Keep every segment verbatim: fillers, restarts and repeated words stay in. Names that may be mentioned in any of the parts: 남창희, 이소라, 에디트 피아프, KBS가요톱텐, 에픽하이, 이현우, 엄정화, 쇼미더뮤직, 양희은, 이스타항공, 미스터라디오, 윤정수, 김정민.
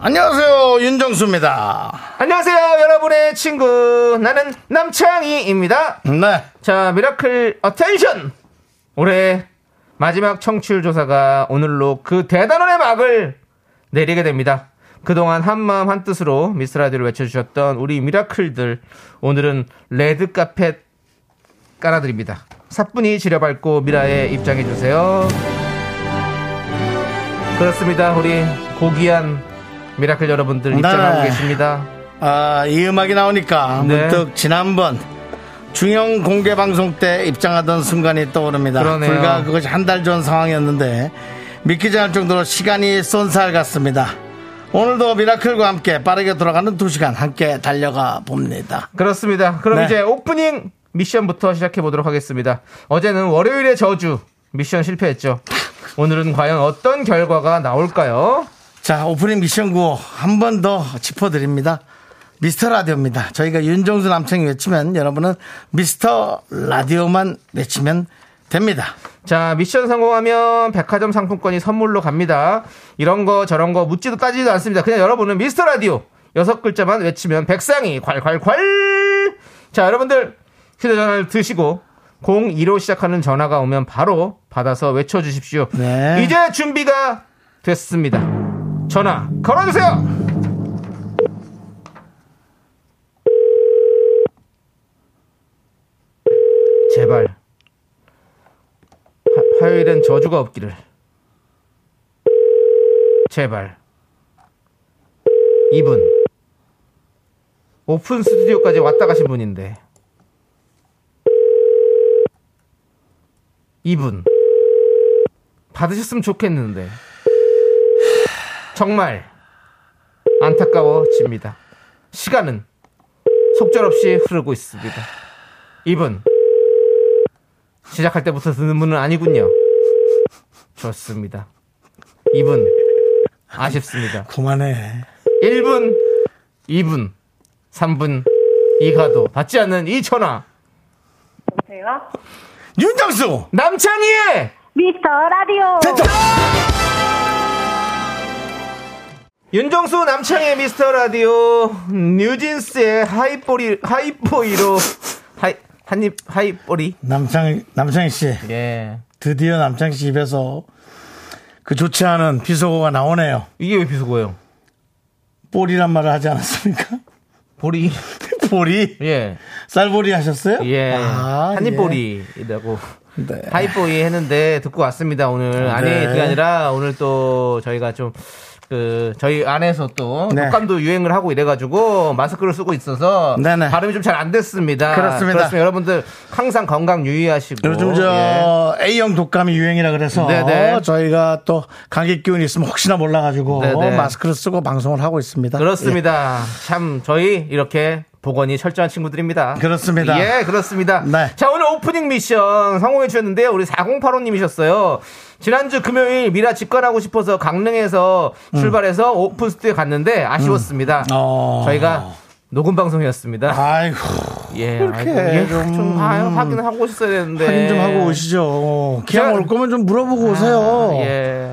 안녕하세요, 윤정수입니다. 안녕하세요, 여러분의 친구 나는 남창희입니다. 네. 자, 미라클 어텐션. 올해 마지막 청취율 조사가 오늘로 그 대단원의 막을 내리게 됩니다. 그동안 한마음 한뜻으로 미스라디오를 외쳐주셨던 우리 미라클들, 오늘은 레드카펫 깔아드립니다. 사뿐히 지려밟고 미라에 입장해주세요. 그렇습니다, 우리 고귀한 미라클 여러분들 입장하고 네. 계십니다. 아, 이 음악이 나오니까 네. 문득 지난번 중형 공개 방송 때 입장하던 순간이 떠오릅니다. 그러네요. 불과 그것이 한 달 전 상황이었는데 믿기지 않을 정도로 시간이 쏜살 같습니다. 오늘도 미라클과 함께 빠르게 돌아가는 두 시간 함께 달려가 봅니다. 그렇습니다. 그럼 네. 이제 오프닝 미션부터 시작해 보도록 하겠습니다. 어제는 월요일의 저주 미션 실패했죠. 오늘은 과연 어떤 결과가 나올까요? 자, 오프닝 미션 구호 한 번 더 짚어드립니다. 미스터 라디오입니다. 저희가 윤정수 남창이 외치면 여러분은 미스터 라디오만 외치면 됩니다. 자, 미션 성공하면 백화점 상품권이 선물로 갑니다. 이런 거 저런 거 묻지도 따지지도 않습니다. 그냥 여러분은 미스터 라디오 여섯 글자만 외치면 백상이 콸콸콸. 자, 여러분들 휴대전화를 드시고 공이로 시작하는 전화가 오면 바로 받아서 외쳐주십시오. 네. 이제 준비가 됐습니다. 전화 걸어주세요. 제발 화, 화요일엔 저주가 없기를. 제발. 이분 오픈 스튜디오까지 왔다 가신 분인데 이분 받으셨으면 좋겠는데 정말 안타까워집니다. 시간은 속절없이 흐르고 있습니다. 이분 시작할 때부터 듣는 분은 아니군요. 좋습니다. 이분 아쉽습니다. 그만해. 일 분, 이 분, 삼 분 이하도 받지 않는 이 전화. 여보세요? 윤정수 남창희의 미스터라디오. 윤정수 남창의 미스터라디오. 뉴진스의 하이보리, 하이보이로 하이, 한입 하이보리. 남창, 남창희씨 예. 드디어 남창희씨 입에서 그 좋지 않은 비속어가 나오네요. 이게 왜 비속어예요? 보리란 말을 하지 않았습니까? 보리. 보리? 예. 쌀보리 하셨어요? 예. 아, 한입보리라고 예. 네. 하이보이 했는데 듣고 왔습니다 오늘. 아니 네. 그게 아니라 오늘 또 저희가 좀 그 저희 안에서 또 네. 독감도 유행을 하고 이래가지고 마스크를 쓰고 있어서 네네. 발음이 좀 잘 안 됐습니다. 그렇습니다. 그렇습니다. 여러분들 항상 건강 유의하시고. 요즘 저 예. A형 독감이 유행이라 그래서 네네. 저희가 또 감기 기운이 있으면 혹시나 몰라가지고 네네. 마스크를 쓰고 방송을 하고 있습니다. 그렇습니다. 예. 참 저희 이렇게 보건이 철저한 친구들입니다. 그렇습니다. 예, 그렇습니다. 네. 자, 오늘 오프닝 미션 성공해 주셨는데요. 우리 사공팔오님이셨어요. 지난주 금요일 미라 직관하고 싶어서 강릉에서 음. 출발해서 오픈 스튜디오에 갔는데 아쉬웠습니다. 음. 어... 저희가 녹음 방송이었습니다. 아이고. 예. 그렇게 아이고. 예, 좀, 좀 아, 확인을 하고 오셨어야 되는데. 확인 좀 하고 오시죠. 기왕 올 거면 좀 물어보고 오세요. 아, 예.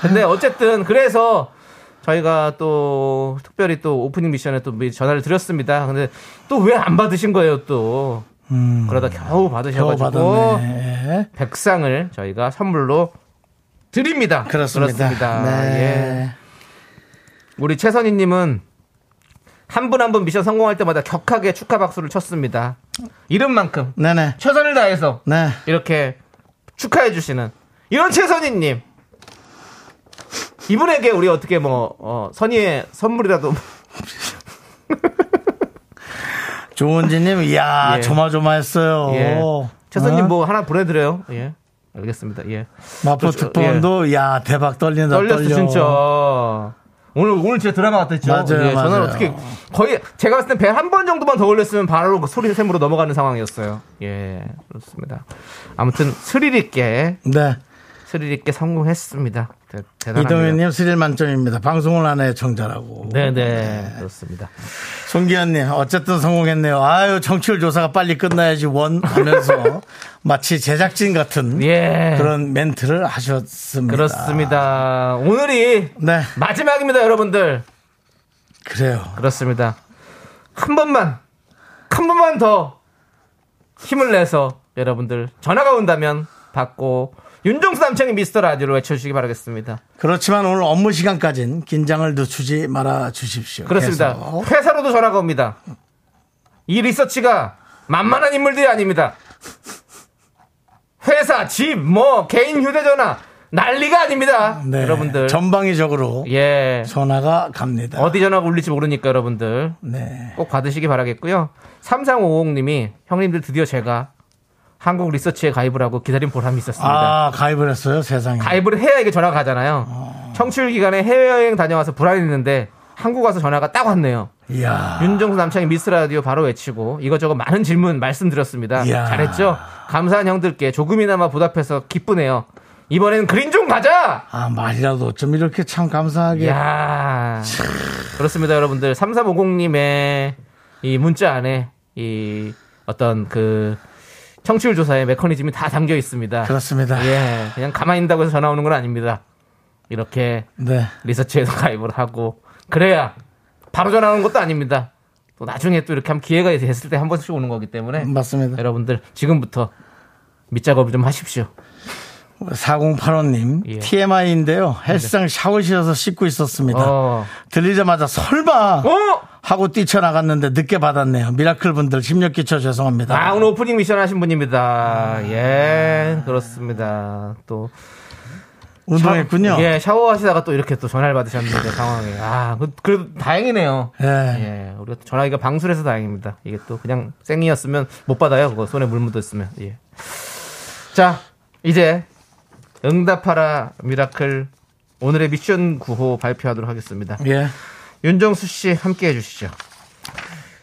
근데 어쨌든 그래서 저희가 또 특별히 또 오프닝 미션에 또 전화를 드렸습니다. 근데 또 왜 안 받으신 거예요 또. 음, 그러다 겨우 받으셔가지고 백상을 저희가 선물로 드립니다. 그렇습니다. 그렇습니다. 네. 예. 우리 최선희님은 한 분 한 분 미션 성공할 때마다 격하게 축하 박수를 쳤습니다. 이름만큼 네네. 최선을 다해서 네. 이렇게 축하해 주시는 이런 최선희님. 이분에게 우리 어떻게 뭐 어, 선의의 선물이라도. 조은지님, 이야, 예. 조마조마했어요. 예. 최선님, 어? 뭐, 하나 보내드려요. 예. 알겠습니다. 예. 마포특파원도, 예. 이야, 대박 떨린다, 떨렸어, 떨려. 진짜. 오늘 오늘 진짜 드라마 같았죠. 맞아요. 예, 맞아요. 저는 어떻게 거의 제가 봤을 때 배 한 번 정도만 더 올렸으면 바로 그 소리샘으로 넘어가는 상황이었어요. 예, 그렇습니다. 아무튼 스릴 있게 네 스릴 있게 성공했습니다. 이동현님 스릴 만점입니다. 방송을 안 해 청자라고. 네네 그렇습니다. 송기현님 어쨌든 성공했네요. 아유 청취율 조사가 빨리 끝나야지 원 하면서 마치 제작진 같은 예. 그런 멘트를 하셨습니다. 그렇습니다. 오늘이 네. 마지막입니다, 여러분들. 그래요. 그렇습니다. 한 번만 한 번만 더 힘을 내서 여러분들 전화가 온다면 받고. 윤종수 남창의 미스터라디오로 외쳐주시기 바라겠습니다. 그렇지만 오늘 업무 시간까지는 긴장을 늦추지 말아주십시오. 그렇습니다. 계속. 회사로도 전화가 옵니다. 이 리서치가 만만한 인물들이 아닙니다. 회사, 집, 뭐 개인 휴대전화 난리가 아닙니다. 네, 여러분들 전방위적으로 예. 전화가 갑니다. 어디 전화가 울릴지 모르니까 여러분들 네. 꼭 받으시기 바라겠고요. 삼삼오오님이 형님들 드디어 제가 한국 리서치에 가입을 하고 기다린 보람이 있었습니다. 아, 가입을 했어요? 세상에. 가입을 해야 이게 전화가 가잖아요. 어. 청취율 기간에 해외여행 다녀와서 불안했는데 한국 와서 전화가 딱 왔네요. 이야. 윤정수 남창의 미스라디오 바로 외치고 이것저것 많은 질문 말씀드렸습니다. 이야. 잘했죠? 감사한 형들께 조금이나마 보답해서 기쁘네요. 이번엔 그린존 가자! 아, 말이라도 어쩜 이렇게 참 감사하게. 이야. 참. 그렇습니다, 여러분들. 삼삼오공님의 이 문자 안에 이 어떤 그 청취율 조사의 메커니즘이 다 담겨 있습니다. 그렇습니다. 예, 그냥 가만히 있다고 해서 전화 오는 건 아닙니다. 이렇게 네. 리서치에서 가입을 하고 그래야 바로 전화 오는 것도 아닙니다. 또 나중에 또 이렇게 하면 기회가 됐을 때 한 번씩 오는 거기 때문에 맞습니다. 여러분들 지금부터 밑작업을 좀 하십시오. 사공팔오님 예. 티엠아이인데요. 헬스장 네. 샤워실에서 씻고 있었습니다. 어. 들리자마자 설마 어? 하고 뛰쳐나갔는데 늦게 받았네요. 미라클분들 심력 끼쳐 죄송합니다. 아, 오늘 오프닝 미션 하신 분입니다. 아. 예 그렇습니다. 또 운동했군요. 샤워, 예, 샤워하시다가 또 이렇게 또 전화를 받으셨는데 상황이 아 그래도 다행이네요. 예, 예 우리가 전화기가 방수해서 다행입니다. 이게 또 그냥 생이었으면 못 받아요. 그거 손에 물 묻었으면. 예. 자 이제 응답하라 미라클 오늘의 미션 구호 발표하도록 하겠습니다. 예. 윤정수 씨 함께해 주시죠.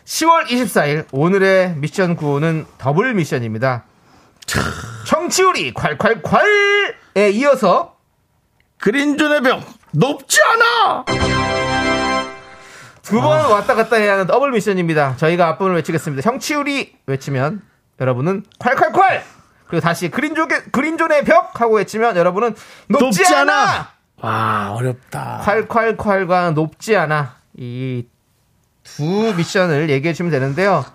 시월 이십사일 오늘의 미션 구호는 더블 미션입니다. 청취율이 콸콸콸에 이어서 그린존의 벽 높지 않아. 두 번 아. 왔다 갔다 해야 하는 더블 미션입니다. 저희가 앞부분을 외치겠습니다. 청취율이 외치면 여러분은 콸콸콸. 그리고 다시 그린존의, 그린존의 벽 하고 외치면 여러분은 높지, 높지 않아. 않아. 와 어렵다. 콸콸콸과 높지 않아 이 두 미션을 얘기해 주면 되는데요.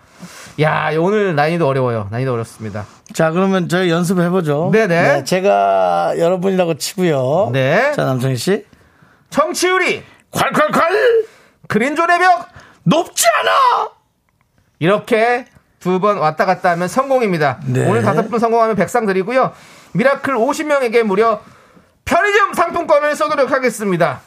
야 오늘 난이도 어려워요. 난이도 어렵습니다. 자 그러면 저희 연습해 보죠. 네네. 네, 제가 여러분이라고 치고요. 네. 자 남성희 씨. 청취율이 콸콸콸 그린존의 벽 높지 않아 이렇게 두 번 왔다 갔다 하면 성공입니다. 네. 오늘 다섯 분 성공하면 백상 드리고요. 미라클 오십 명에게 무려 편의점 상품권을 쏘도록 하겠습니다.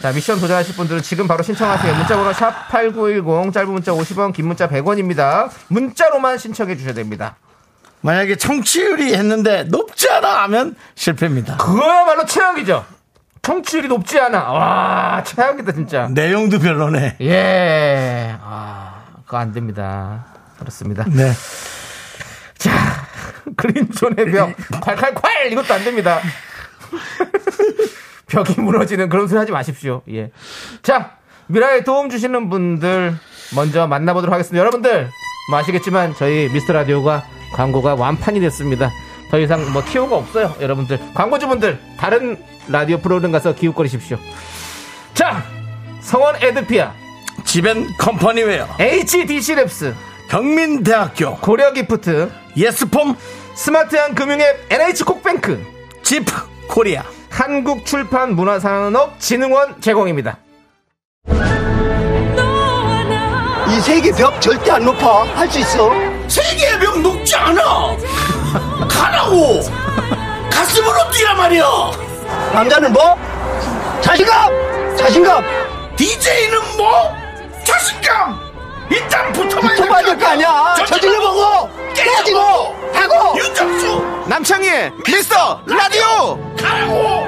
자 미션 도전하실 분들은 지금 바로 신청하세요. 문자번호 샵팔구일공 짧은 문자 오십 원 긴 문자 백 원입니다. 문자로만 신청해 주셔야 됩니다. 만약에 청취율이 했는데 높지 않아 하면 실패입니다. 그거야말로 최악이죠. 청취율이 높지 않아. 와 최악이다 진짜. 내용도 별로네. 예. 아 그거 안 됩니다. 그렇습니다. 네. 자 그린존의 벽 콸콸콸 이것도 안 됩니다. 벽이 무너지는 그런 소리 하지 마십시오. 예. 자, 미라에 도움 주시는 분들 먼저 만나보도록 하겠습니다. 여러분들, 뭐 아시겠지만 저희 미스터라디오가 광고가 완판이 됐습니다. 더 이상 뭐 티오가 없어요. 여러분들, 광고주분들 다른 라디오 프로그램 가서 기웃거리십시오. 자, 성원 에드피아 지벤 컴퍼니웨어 에이치디씨랩스 경민대학교 고려기프트 예스폼 스마트한 금융앱 엔에이치콕뱅크 지프 코리아 한국출판문화산업진흥원 제공입니다. 이 세계 벽 절대 안 높아. 할 수 있어. 세계 벽 높지 않아. 가라고. 가슴으로 뛰란 말이야. 남자는 뭐? 자신감. 자신감. 디제이는 뭐? 자신감. 일단 붙어봐야, 붙어봐야 될 거 아니야. 저질러보고 깨지고 하고. 윤정수 남창희의 미스터 라디오 가라고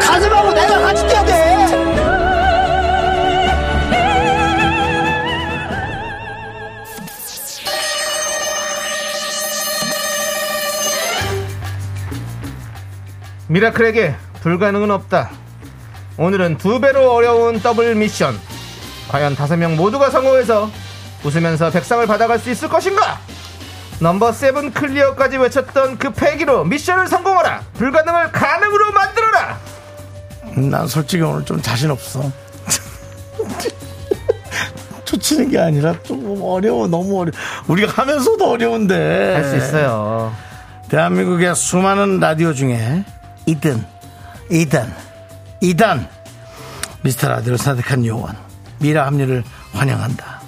가슴하고 내가 같이 뛰어야 돼. 미라클에게 불가능은 없다. 오늘은 두 배로 어려운 더블 미션. 과연 다섯 명 모두가 성공해서 웃으면서 백상을 받아갈 수 있을 것인가? 넘버 세븐 클리어까지 외쳤던 그 패기로 미션을 성공하라. 불가능을 가능으로 만들어라. 난 솔직히 오늘 좀 자신 없어. 초치는 게 아니라 좀 어려워. 너무 어려워. 우리가 하면서도 어려운데. 할 수 있어요. 대한민국의 수많은 라디오 중에 이든 이든 이단 미스터라디오를 선택한 요원. 미라 합류를 환영한다.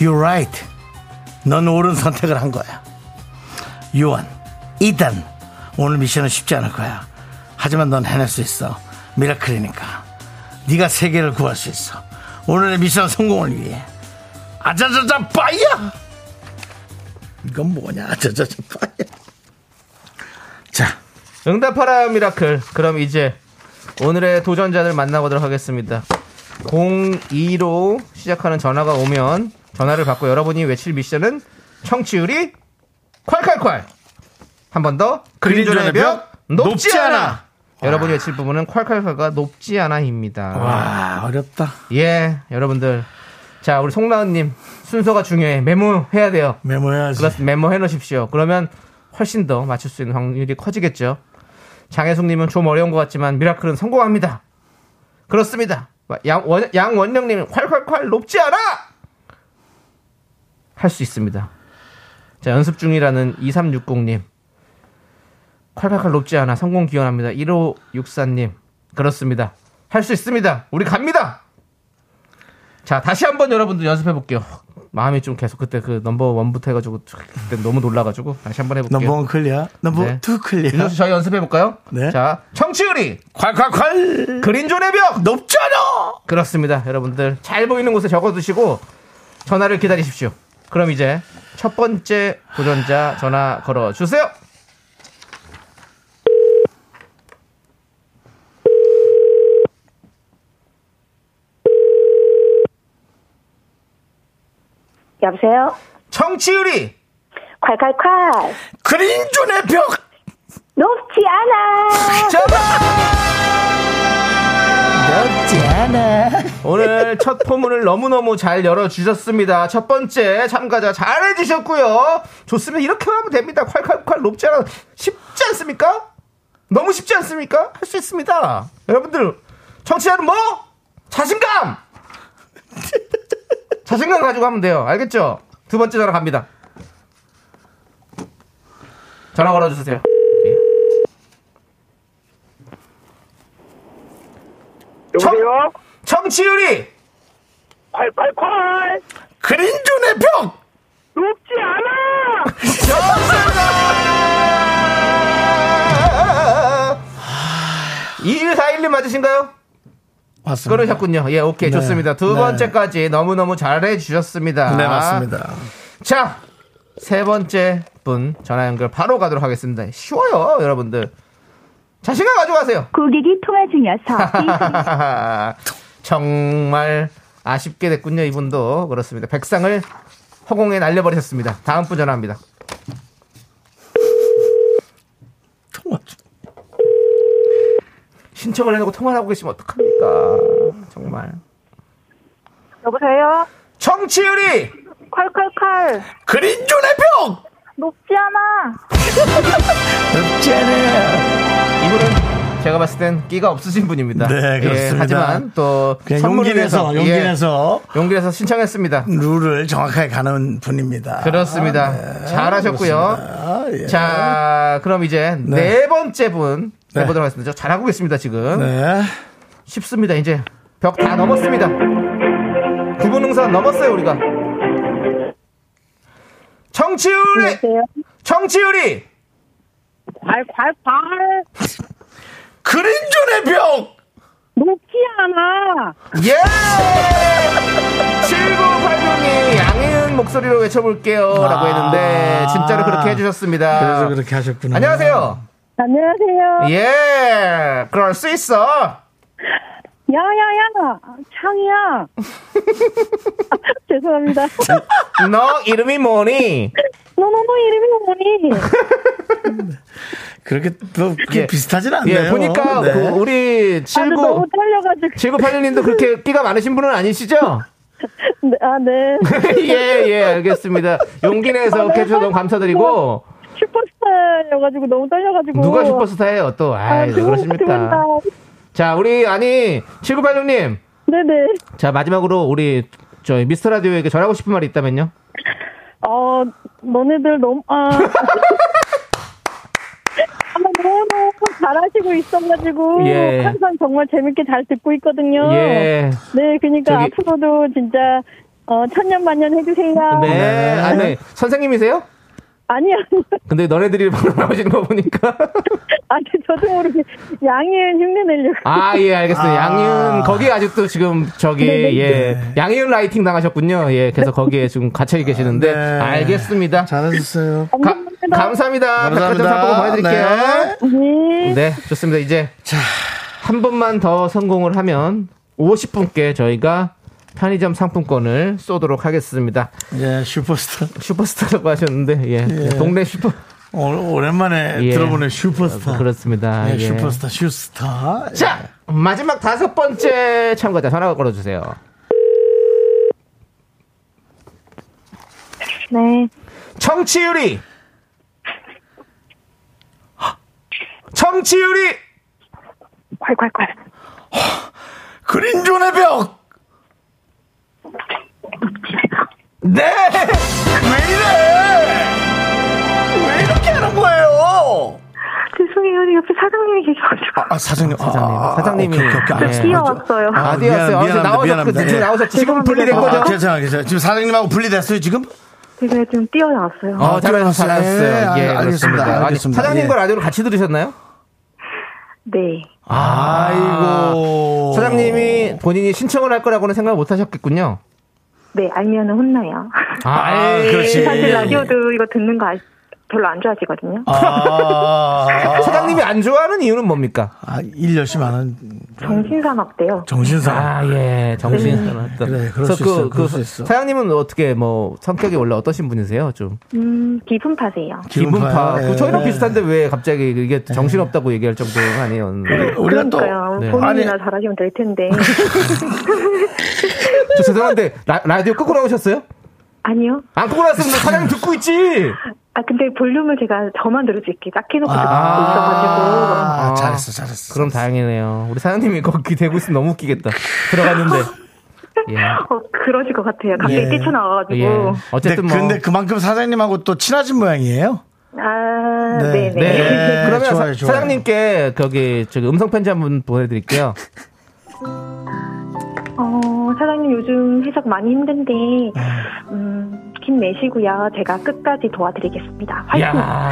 You're right. 넌 옳은 선택을 한 거야. 요원 이단. 오늘 미션은 쉽지 않을 거야. 하지만 넌 해낼 수 있어. 미라클이니까. 네가 세계를 구할 수 있어. 오늘의 미션 성공을 위해. 아자자자 빠이야. 이건 뭐냐. 아자자자 빠이야. 자, 응답하라 미라클. 그럼 이제 오늘의 도전자를 만나보도록 하겠습니다. 공이로 시작하는 전화가 오면 전화를 받고 여러분이 외칠 미션은 청취율이 콸콸콸. 한 번 더. 그린존의 벽 높지, 높지 않아, 않아. 여러분이 외칠 부분은 콸콸콸가 높지 않아입니다. 와, 어렵다. 예, 여러분들. 자, 우리 송나은님 순서가 중요해. 메모해야 돼요. 메모해야지. 그렇습니다. 메모해놓으십시오. 그러면 훨씬 더 맞출 수 있는 확률이 커지겠죠. 장혜숙님은 좀 어려운 것 같지만 미라클은 성공합니다. 그렇습니다. 양원영님은 콸콸콸 높지 않아. 할 수 있습니다. 자, 연습 중이라는 이삼육공님 콸콸콸 높지 않아 성공 기원합니다. 일오육사님 그렇습니다. 할 수 있습니다. 우리 갑니다. 자, 다시 한번 여러분들 연습해 볼게요. 마음이 좀 계속 그때 그 넘버원부터 해가지고 그때 너무 놀라가지고 다시 한번 해볼게요. 넘버원 클리어, 넘버투 네. 클리어. 윤호 씨 저희 연습해볼까요? 네. 자, 청취율이 콸콸콸 그린존의 벽 높잖아. 그렇습니다. 여러분들 잘 보이는 곳에 적어두시고 전화를 기다리십시오. 그럼 이제 첫 번째 도전자 전화 걸어주세요. 여보세요? 청취율이 콸콸콸 그린존의 벽 높지 않아. 높지 않아. 오늘 첫 포문을 너무너무 잘 열어주셨습니다. 첫 번째 참가자 잘해주셨고요. 좋습니다. 이렇게 하면 됩니다. 콸콸콸 높지 않아. 쉽지 않습니까? 너무 쉽지 않습니까? 할 수 있습니다. 여러분들 청취자는 뭐? 자신감! 자신감 가지고 하면 돼요. 알겠죠? 두 번째 전화 갑니다. 전화 걸어주세요. 여보세요? 청취율이 콸콸콸 그린존의 벽 높지 않아. 여보세요? 이일사일님 맞으신가요? 맞습니다. 그러셨군요. 예, 오케이. 네. 좋습니다. 두 네. 번째까지 너무너무 잘해주셨습니다. 네, 맞습니다. 자, 세 번째 분 전화 연결 바로 가도록 하겠습니다. 쉬워요, 여러분들. 자신감 가져가세요. 고객이 통화 중이어서. 정말 아쉽게 됐군요, 이분도. 그렇습니다. 백상을 허공에 날려버리셨습니다. 다음 분 전화합니다. 통화 중. 신청을 해놓고 통화를 하고 계시면 어떡합니까? 정말. 여보세요? 청취율이! 콸콸콸! 그린존의 벽! 높지 않아! 높지 않아! 이분은 제가 봤을 땐 끼가 없으신 분입니다. 네, 그렇습니다. 예, 하지만 또 용기 내서, 용기 내서. 예, 용기 내서 신청했습니다. 룰을 정확하게 가는 분입니다. 그렇습니다. 아, 네, 잘하셨고요. 그렇습니다. 예. 자, 그럼 이제 네, 네 번째 분. 네. 해보도록 하겠습니다. 잘하고 계십니다, 지금. 네. 쉽습니다, 이제. 벽 다 넘었습니다. 구분 능선 넘었어요, 우리가. 청취율이! 청취율이! 콸콸콸! 그린존의 벽! 높지 않아! 예! 칠구팔육이 양희은 목소리로 외쳐볼게요. 아~ 라고 했는데, 진짜로 그렇게 해주셨습니다. 그래서 그렇게 하셨구나. 안녕하세요. 안녕하세요. 예, 그럴 수 있어. 야야야, 창이야. 아, 죄송합니다. 너 이름이 뭐니? 너너너 이름이 뭐니? 그렇게 또 그렇게 예. 비슷하진 않네요. 예, 보니까 네. 그 우리 칠구팔일 님도 그렇게 끼가 많으신 분은 아니시죠? 네, 아, 네. 예, 예, 알겠습니다. 용기 내서 해주셔서 아, 네. 너무 감사드리고. 슈퍼스타여가지고 너무 떨려가지고. 누가 슈퍼스타예요, 또. 아이, 아, 그러십니까. 자, 우리, 아니, 칠구팔육 님. 네네. 자, 마지막으로 우리, 저희 미스터 라디오에게 전하고 싶은 말이 있다면요? 어, 너네들 너무, 아. 너무 잘하시고 있어가지고 예. 항상 정말 재밌게 잘 듣고 있거든요. 예. 네, 그러니까 저기... 앞으로도 진짜 어, 천년만년 해주세요. 네, 네. 아, 네. 선생님이세요? 아니요. 근데 너네들이 바로 나오신 거 보니까. 아니, 저도 모르게 양희은 힘내내려고. 아, 예, 알겠어요. 아~ 양희은, 거기 아직도 지금 저기, 네네. 예. 양희은 라이팅 당하셨군요. 예, 그래서 거기에 지금 갇혀 계시는데. 네. 알겠습니다. 잘하셨어요. 가, 감사합니다. 감사합니다. 백화점 상품권 보내드릴게요. 네. 네, 좋습니다. 이제. 자, 한 번만 더 성공을 하면 오십 분께 저희가 편의점 상품권을 쏘도록 하겠습니다. 예, 슈퍼스타. 슈퍼스타라고 하셨는데, 예. 예. 동네 슈퍼. 오, 오랜만에 예. 들어보는 슈퍼스타. 그렇습니다. 예, 슈퍼스타, 슈스타. 자, 예. 마지막 다섯 번째 참가자 전화 걸어주세요. 네. 청취율이. 청취율이. 콸콸콸. 그린존의 벽. 네! 왜 이래! 왜 이렇게 하는 거예요? 죄송해요. 옆에 사장님이 계셔가지고. 아, 사장님. 사장님. 아, 사장님이. 뛰어왔어요. 아, 뛰어왔어요. 아, 나오셨죠. 나오셨죠. 지금 분리된 거죠? 괜찮아요. 괜찮아요. 지금 사장님하고 분리됐어요, 지금? 제가 지금 뛰어나왔어요. 어, 뛰어나왔어요. 예, 알겠습니다. 알겠습니다. 사장님과 라디오를 같이 들으셨나요? 네. 아이고. 사장님이 본인이 신청을 할 거라고는 생각을 못 하셨겠군요. 네, 알면은 혼나요. 아, 에이, 그렇지. 사실 라디오도 이거 듣는 거 별로 안 좋아하시거든요. 아, 사장님이 안 좋아하는 이유는 뭡니까? 아, 일 열심히 안 하는. 정신산업대요. 정신산업. 아, 예, 정신산업. 네. 그래, 그럴 수 그, 있어. 그럴 수 있어. 사장님은 어떻게 뭐 성격이 원래 어떠신 분이세요, 좀? 음, 기분파세요. 기분파. 예. 저희랑 비슷한데 왜 갑자기 이게 정신없다고 얘기할 정도는 아니에요. 우리, 우리가 또 네. 본인이나 잘하시면 될 텐데. 저 죄송한데 라, 라디오 끄고 나오셨어요? 아니요. 안 끄고 나왔으면 사장님 듣고 있지. 아, 근데 볼륨을 제가 저만 들을 수 있게 딱 해놓고 듣고 아~ 있어가지고. 아, 잘했어, 잘했어. 그럼 다행이네요. 우리 사장님이 거기 대고 있으면 너무 웃기겠다. 들어갔는데. 예. 어, 그러실 것 같아요. 갑자기 예. 뛰쳐나와가지고. 예. 어쨌든 근데, 뭐. 근데 그만큼 사장님하고 또 친해진 모양이에요? 아, 네네. 네. 네. 네. 그러면 좋아요, 사, 좋아요. 사장님께 거기 저기 음성편지 한번 보내드릴게요. 어, 사장님 요즘 해석 많이 힘든데, 음, 힘내시고요. 제가 끝까지 도와드리겠습니다. 화이팅! 야,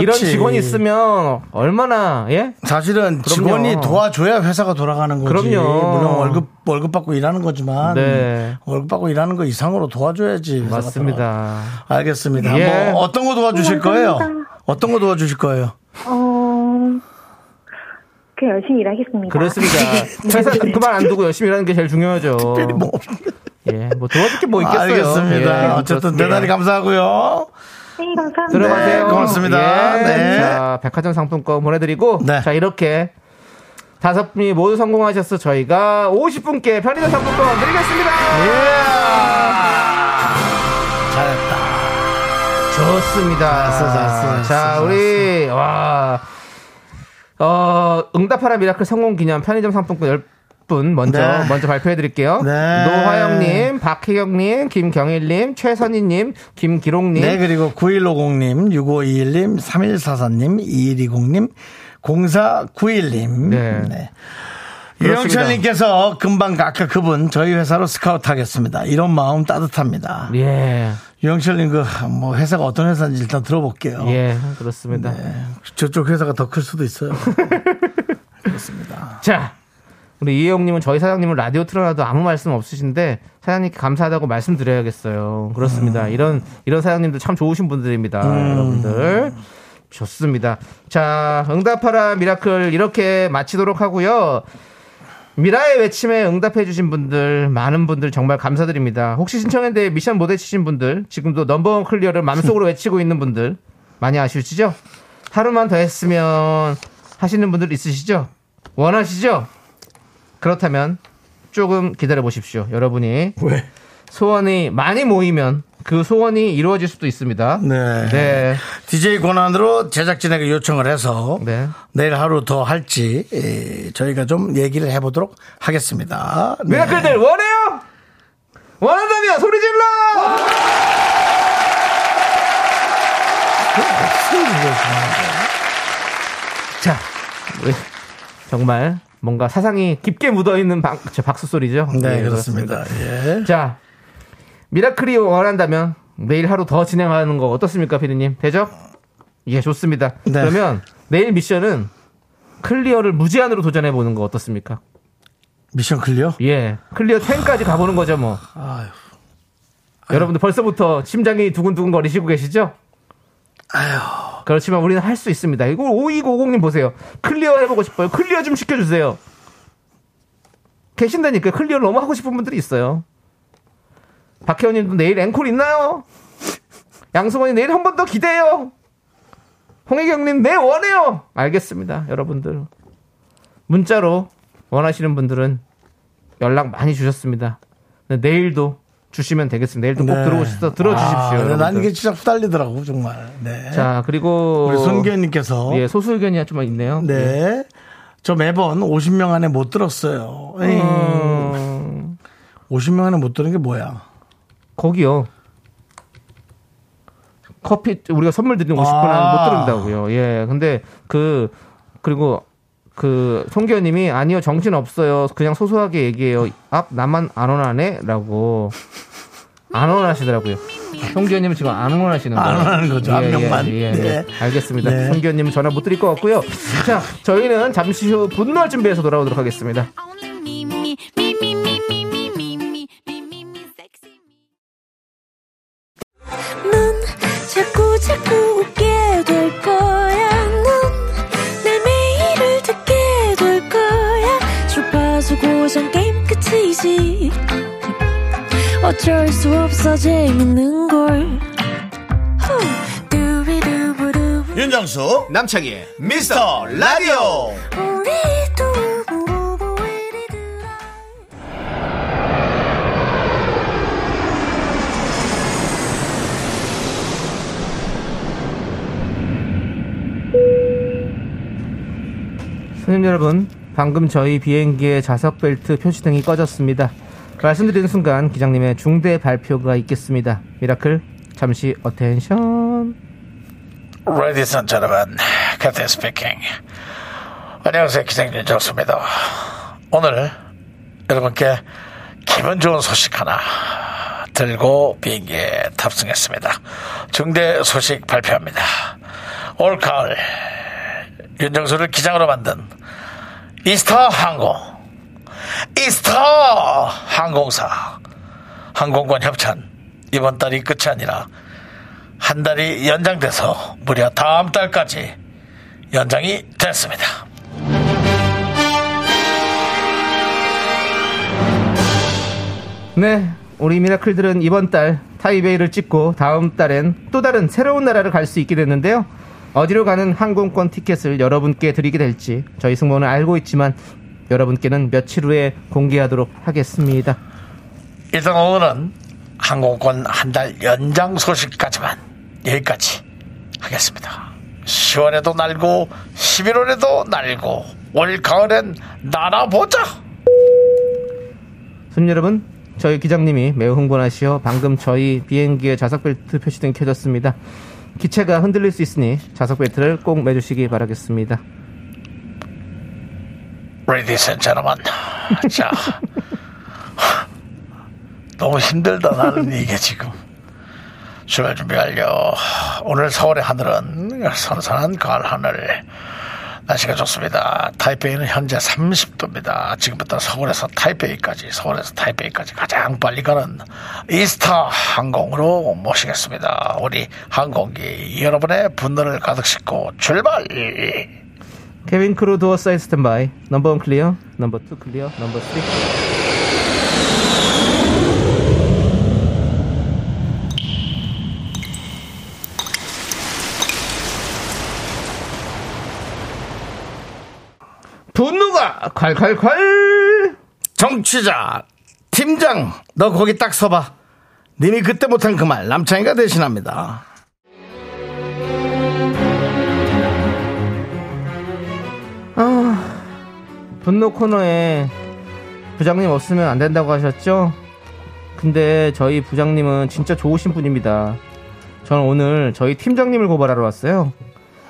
이런 직원이 있으면 얼마나, 예? 사실은 그럼요. 직원이 도와줘야 회사가 돌아가는 거지. 그럼요. 물론 월급, 월급 받고 일하는 거지만, 네. 월급 받고 일하는 거 이상으로 도와줘야지. 맞습니다. 돌아가. 알겠습니다. 예. 뭐, 어떤 거 도와주실 거예요? 어떤 거 도와주실 거예요? 어, 그 열심히 일하겠습니다. 그렇습니다. 회사 그만 안 두고 열심히 일하는 게 제일 중요하죠. 특별히 뭐 예, 뭐 도와줄 게 뭐 있겠어요. 알겠습니다. 예, 어쨌든 그렇습니다. 대단히 감사하고요. 네, 감사합니다. 들어가세요. 네, 고맙습니다. 예, 네. 자, 백화점 상품권 보내드리고 네. 자 이렇게 다섯 분이 모두 성공하셔서 저희가 오십 분께 편의점 상품권 드리겠습니다. 예. 잘했다. 좋습니다. 잘했어, 잘했어, 잘했어, 자, 우리 잘했어. 와. 어, 응답하라 미라클 성공 기념 편의점 상품권 열 분 먼저, 네. 먼저 발표해 드릴게요. 네. 노화영님, 박혜경님, 김경일님, 최선희님, 김기록님. 네, 그리고 구일오공님, 육오이일님, 삼일사사님, 이일이공님, 공사구일님. 네. 네. 유영철님께서 금방 아까 그분 저희 회사로 스카우트 하겠습니다. 이런 마음 따뜻합니다. 예. 유영철님 그 뭐 회사가 어떤 회사인지 일단 들어볼게요. 예, 그렇습니다. 네. 저쪽 회사가 더 클 수도 있어요. 그렇습니다. 자, 우리 이혜영님은 저희 사장님은 라디오 틀어놔도 아무 말씀 없으신데 사장님께 감사하다고 말씀드려야겠어요. 그렇습니다. 음. 이런 이런 사장님들 참 좋으신 분들입니다, 음. 여러분들. 좋습니다. 자, 응답하라 미라클 이렇게 마치도록 하고요. 미라의 외침에 응답해주신 분들 많은 분들 정말 감사드립니다. 혹시 신청했는데 미션 못 외치신 분들 지금도 넘버원 클리어를 마음속으로 외치고 있는 분들 많이 아시죠? 하루만 더 했으면 하시는 분들 있으시죠? 원하시죠? 그렇다면 조금 기다려보십시오. 여러분이 왜? 소원이 많이 모이면 그 소원이 이루어질 수도 있습니다. 네. 네. 디제이 권한으로 제작진에게 요청을 해서 네. 내일 하루 더 할지 예, 저희가 좀 얘기를 해보도록 하겠습니다. 네. 미라클들 원해요? 원한다면 소리 질러! 자, 정말 뭔가 사상이 깊게 묻어있는 박, 박수 소리죠? 네, 네 그렇습니다. 그렇습니다. 예. 자. 미라클이 원한다면 내일 하루 더 진행하는 거 어떻습니까, 피디님? 되죠? 예, 좋습니다. 네. 그러면 내일 미션은 클리어를 무제한으로 도전해보는 거 어떻습니까? 미션 클리어? 예, 클리어 십까지 가보는 거죠, 뭐. 아유. 아유. 여러분들 벌써부터 심장이 두근두근 거리시고 계시죠? 아유. 그렇지만 우리는 할 수 있습니다. 이거 오이구오공님 보세요. 클리어 해보고 싶어요. 클리어 좀 시켜주세요. 계신다니까 클리어를 너무 하고 싶은 분들이 있어요. 박혜원님도 내일 앵콜 있나요? 양승원이 내일 한 번 더 기대요. 홍혜경님 내 네, 원해요. 알겠습니다. 여러분들 문자로 원하시는 분들은 연락 많이 주셨습니다. 내일도 주시면 되겠습니다. 내일도 네. 꼭 들어오셔서 들어주십시오. 아, 난 이게 진짜 후달리더라고 정말. 네. 자 그리고 우리 손기현님께서 예, 소수 의견이 좀 있네요. 네. 예. 저 매번 오십 명 안에 못 들었어요. 음... 오십 명 안에 못 드는 게 뭐야? 거기요. 커피 우리가 선물 드리는 오십 분 안에 못 들은다고요. 예. 근데 그 그리고 그 송기현님이 아니요 정신 없어요. 그냥 소소하게 얘기해요. 앞 나만 안 원하네라고 안 원하시더라고요. 송기현님은 지금 안 원하시는 거예요. 안 원하는 거죠. 한 명만. 예, 예, 예, 예. 네. 알겠습니다. 네. 송기현님은 전화 못 드릴 것 같고요. 자, 저희는 잠시 후 분노할 준비해서 돌아오도록 하겠습니다. 자꾸 자꾸 웃게 될 거야. 넌내 매일을 듣게 될 거야. 주파수 고정 게임 끝이지. 어쩔 수 없어 재밌는 걸. 윤정수 남창희 미스터 라디오. 손님 여러분, 방금 저희 비행기의 좌석벨트 표시등이 꺼졌습니다. 말씀드리는 순간 기장님의 중대 발표가 있겠습니다. 미라클, 잠시 어텐션. Ladies and gentlemen, Captain speaking. 안녕하세요, 기장님 윤정수입니다. 오늘 여러분께 기분 좋은 소식 하나 들고 비행기에 탑승했습니다. 중대 소식 발표합니다. 올 가을 윤정수를 기장으로 만든 이스타항공 이스타항공사 항공권 협찬 이번 달이 끝이 아니라 한 달이 연장돼서 무려 다음 달까지 연장이 됐습니다. 네, 우리 미라클들은 이번 달 타이베이를 찍고 다음 달엔 또 다른 새로운 나라를 갈 수 있게 됐는데요. 어디로 가는 항공권 티켓을 여러분께 드리게 될지 저희 승무원은 알고 있지만 여러분께는 며칠 후에 공개하도록 하겠습니다. 일단 오늘은 항공권 한 달 연장 소식까지만 여기까지 하겠습니다. 시월에도 날고 십일월에도 날고 올 가을엔 날아보자. 손님 여러분, 저희 기장님이 매우 흥분하시어 방금 저희 비행기의 좌석벨트 표시등이 켜졌습니다. 기체가 흔들릴 수 있으니 좌석 벨트를 꼭 매주시기 바라겠습니다. Ladies and gentlemen, 자, 너무 힘들다 나는 이게 지금. 출발 준비 완료. 오늘 서울의 하늘은 선선한 가을 하늘. 날씨가 좋습니다. 타이베이는 현재 삼십 도입니다. 지금부터 서울에서 타이베이까지, 서울에서 타이베이까지 가장 빨리 가는 이스타 항공으로 모시겠습니다. 우리 항공기 여러분의 분노를 가득 싣고 출발. 케빈 크루 도어 사이드 스탠바이. 넘버 원 클리어, 넘버 투 클리어, 넘버 쓰리 클리어. 분노가 콸콸콸. 정취자 팀장 너 거기 딱 서봐. 님이 그때 못한 그 말 남창이가 대신합니다. 아, 분노 코너에 부장님 없으면 안 된다고 하셨죠? 근데 저희 부장님은 진짜 좋으신 분입니다. 저는 오늘 저희 팀장님을 고발하러 왔어요.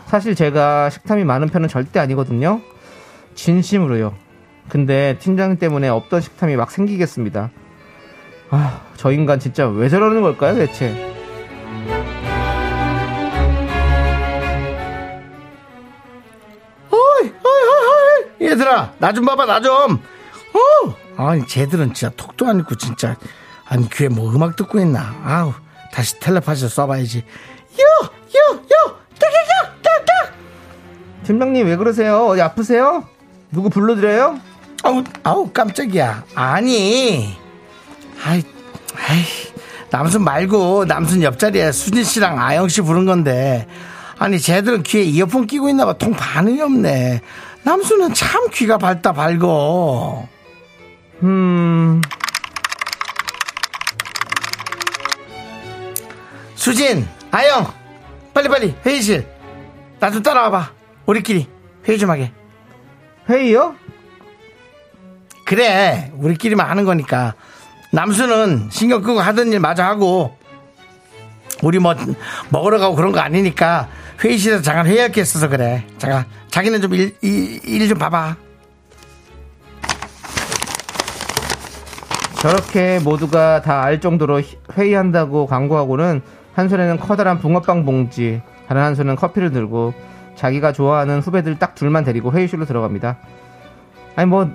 사실 제가 식탐이 많은 편은 절대 아니거든요. 진심으로요. 근데 팀장님 때문에 없던 식탐이 막 생기겠습니다. 아, 저 인간 진짜 왜 저러는 걸까요 대체? 어이, 어이, 어이, 얘들아 나 좀 봐봐 나 좀. 어, 아니 쟤들은 진짜 톡도 안 읽고 진짜. 아니 귀에 뭐 음악 듣고 있나? 아우 다시 텔레파시로 쏴봐야지. 요, 요, 요, 따따따, 따따. 팀장님 왜 그러세요? 어디 아프세요? 누구 불러드려요? 아우, 아우 깜짝이야. 아니. 아이, 아이, 남순 말고 남순 옆자리에 수진 씨랑 아영 씨 부른 건데 아니 쟤들은 귀에 이어폰 끼고 있나봐. 통 반응이 없네. 남순은 참 귀가 밝다 밝어. 음. 수진, 아영, 빨리빨리 회의실. 나 좀 따라와봐. 우리끼리 회의 좀 하게. 회의요? 그래, 우리끼리만 하는 거니까. 남수는 신경 끄고 하던 일 마저 하고 우리 뭐 먹으러 가고 그런 거 아니니까 회의실에서 잠깐 회의할 게 있어서 그래. 잠깐 자기는 좀 일, 일, 일 좀 봐봐. 저렇게 모두가 다 알 정도로 회의한다고 광고하고는 한 손에는 커다란 붕어빵 봉지, 다른 한 손은 커피를 들고 자기가 좋아하는 후배들 딱 둘만 데리고 회의실로 들어갑니다. 아니 뭐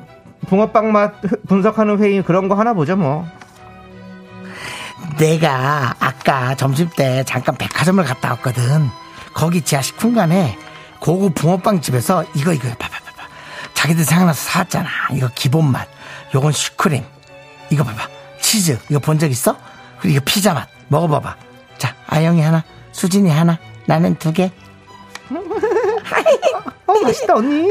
붕어빵 맛 분석하는 회의 그런 거 하나 보죠 뭐. 내가 아까 점심때 잠깐 백화점을 갔다 왔거든. 거기 지하 식품관에 고급 붕어빵 집에서 이거 이거 봐봐 봐봐. 자기들 생각나서 사왔잖아. 이거 기본 맛, 요건 슈크림, 이거 봐봐 치즈, 이거 본 적 있어? 그리고 이거 피자 맛 먹어봐봐. 자 아영이 하나, 수진이 하나, 나는 두 개. 어, 어, 맛있다 언니.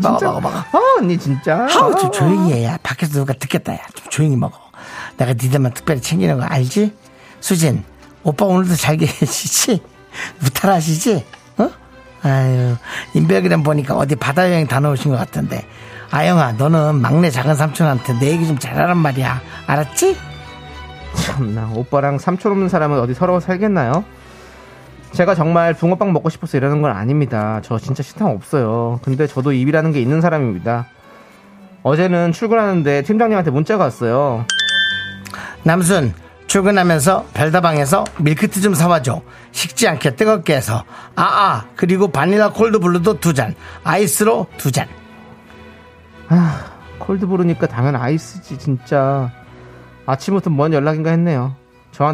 먹어 먹어 먹어. 어, 언니 진짜. 아우, 좀 조용히 해. 야 밖에서 누가 듣겠다. 야 좀 조용히 먹어. 내가 니들만 특별히 챙기는 거 알지? 수진 오빠 오늘도 잘 계시지? 무탈하시지? 어? 아유 인별그램 보니까 어디 바다 여행 다녀오신 것 같은데. 아영아 너는 막내 작은 삼촌한테 내 얘기 좀 잘하란 말이야. 알았지? 참나 오빠랑 삼촌 없는 사람은 어디 서러워 살겠나요? 제가 정말 붕어빵 먹고 싶어서 이러는 건 아닙니다. 저 진짜 식탐 없어요. 근데 저도 입이라는 게 있는 사람입니다. 어제는 출근하는데 팀장님한테 문자가 왔어요. 남순 출근하면서 별다방에서 밀크티 좀 사와줘. 식지 않게 뜨겁게 해서. 아아 그리고 바닐라 콜드블루도 두 잔, 아이스로 두 잔. 아, 콜드브루니까 당연 아이스지 진짜. 아침부터 뭔 연락인가 했네요.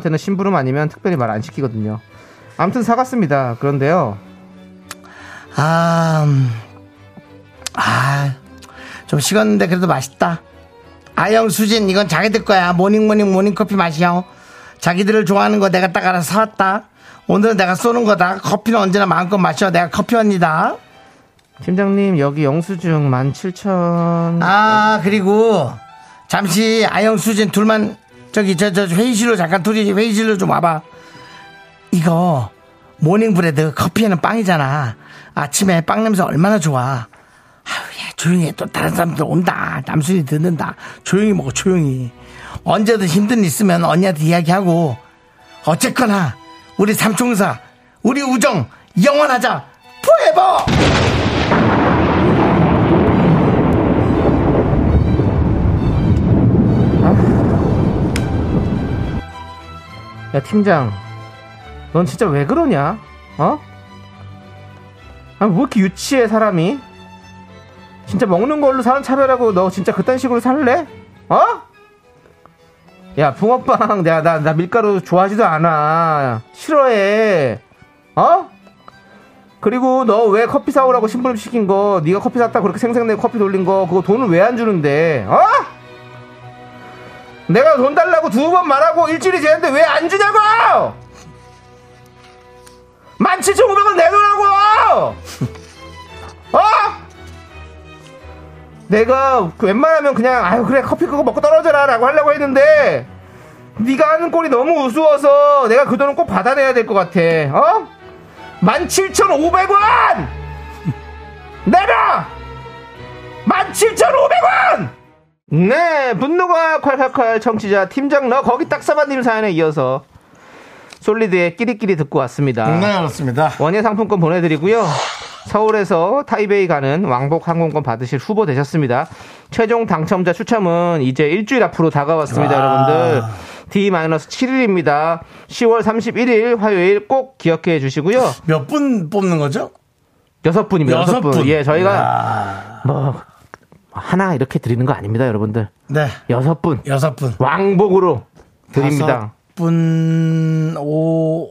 저한테는 심부름 아니면 특별히 말 안 시키거든요. 아무튼 사갔습니다. 그런데요. 아, 아, 좀 식었는데 그래도 맛있다. 아영, 수진 이건 자기들 거야. 모닝모닝 모닝커피 마시오. 자기들을 좋아하는 거 내가 딱 알아서 사왔다. 오늘은 내가 쏘는 거다. 커피는 언제나 마음껏 마셔. 내가 커피 언니다. 팀장님 여기 영수증 만 칠천. 아 그리고 잠시 아영, 수진 둘만 저기 저 저 회의실로 잠깐 둘이 회의실로 좀 와봐. 이거 모닝브레드 커피에는 빵이잖아. 아침에 빵 냄새 얼마나 좋아. 아유 야 조용히 해. 또 다른 사람들 온다. 남순이 듣는다. 조용히 먹어 조용히. 언제든 힘든 일 있으면 언니한테 이야기하고. 어쨌거나 우리 삼총사 우리 우정 영원하자. 포에버. 야 팀장 넌 진짜 왜 그러냐? 어? 아니 왜 이렇게 유치해 사람이? 진짜 먹는 걸로 사람 차별하고 너 진짜 그딴 식으로 살래? 어? 야 붕어빵 내가 나, 나 밀가루 좋아하지도 않아. 싫어해. 어? 그리고 너 왜 커피 사오라고 심부름 시킨 거 네가 커피 샀다 그렇게 생색내고 커피 돌린 거 그거 돈을 왜 안 주는데? 어? 내가 돈 달라고 두 번 말하고 일주일이 지났는데 왜 안 주냐고! 만 칠천오백 원 내놓으라고! 어? 내가 웬만하면 그냥 아유 그래 커피 그거 먹고 떨어져라 라고 하려고 했는데 네가 하는 꼴이 너무 우스워서 내가 그 돈은 꼭 받아내야 될 것 같아. 어? 만 칠천오백 원! 내놔! 만 칠천오백 원! 네, 분노가 콸콸콸 청취자 팀장 너 거기 딱사바님 사연에 이어서 솔리드의 끼리끼리 듣고 왔습니다. 네, 그렇습니다. 원예 상품권 보내드리고요. 서울에서 타이베이 가는 왕복 항공권 받으실 후보 되셨습니다. 최종 당첨자 추첨은 이제 일주일 앞으로 다가왔습니다. 와. 여러분들 디 마이너스 칠 일입니다 시월 삼십일일 화요일 꼭 기억해 주시고요. 몇 분 뽑는 거죠? 여섯 분입니다. 여섯 분. 예, 저희가 와. 뭐 하나 이렇게 드리는 거 아닙니다, 여러분들. 네. 여섯 분. 여섯 분. 왕복으로 드립니다. 분 오,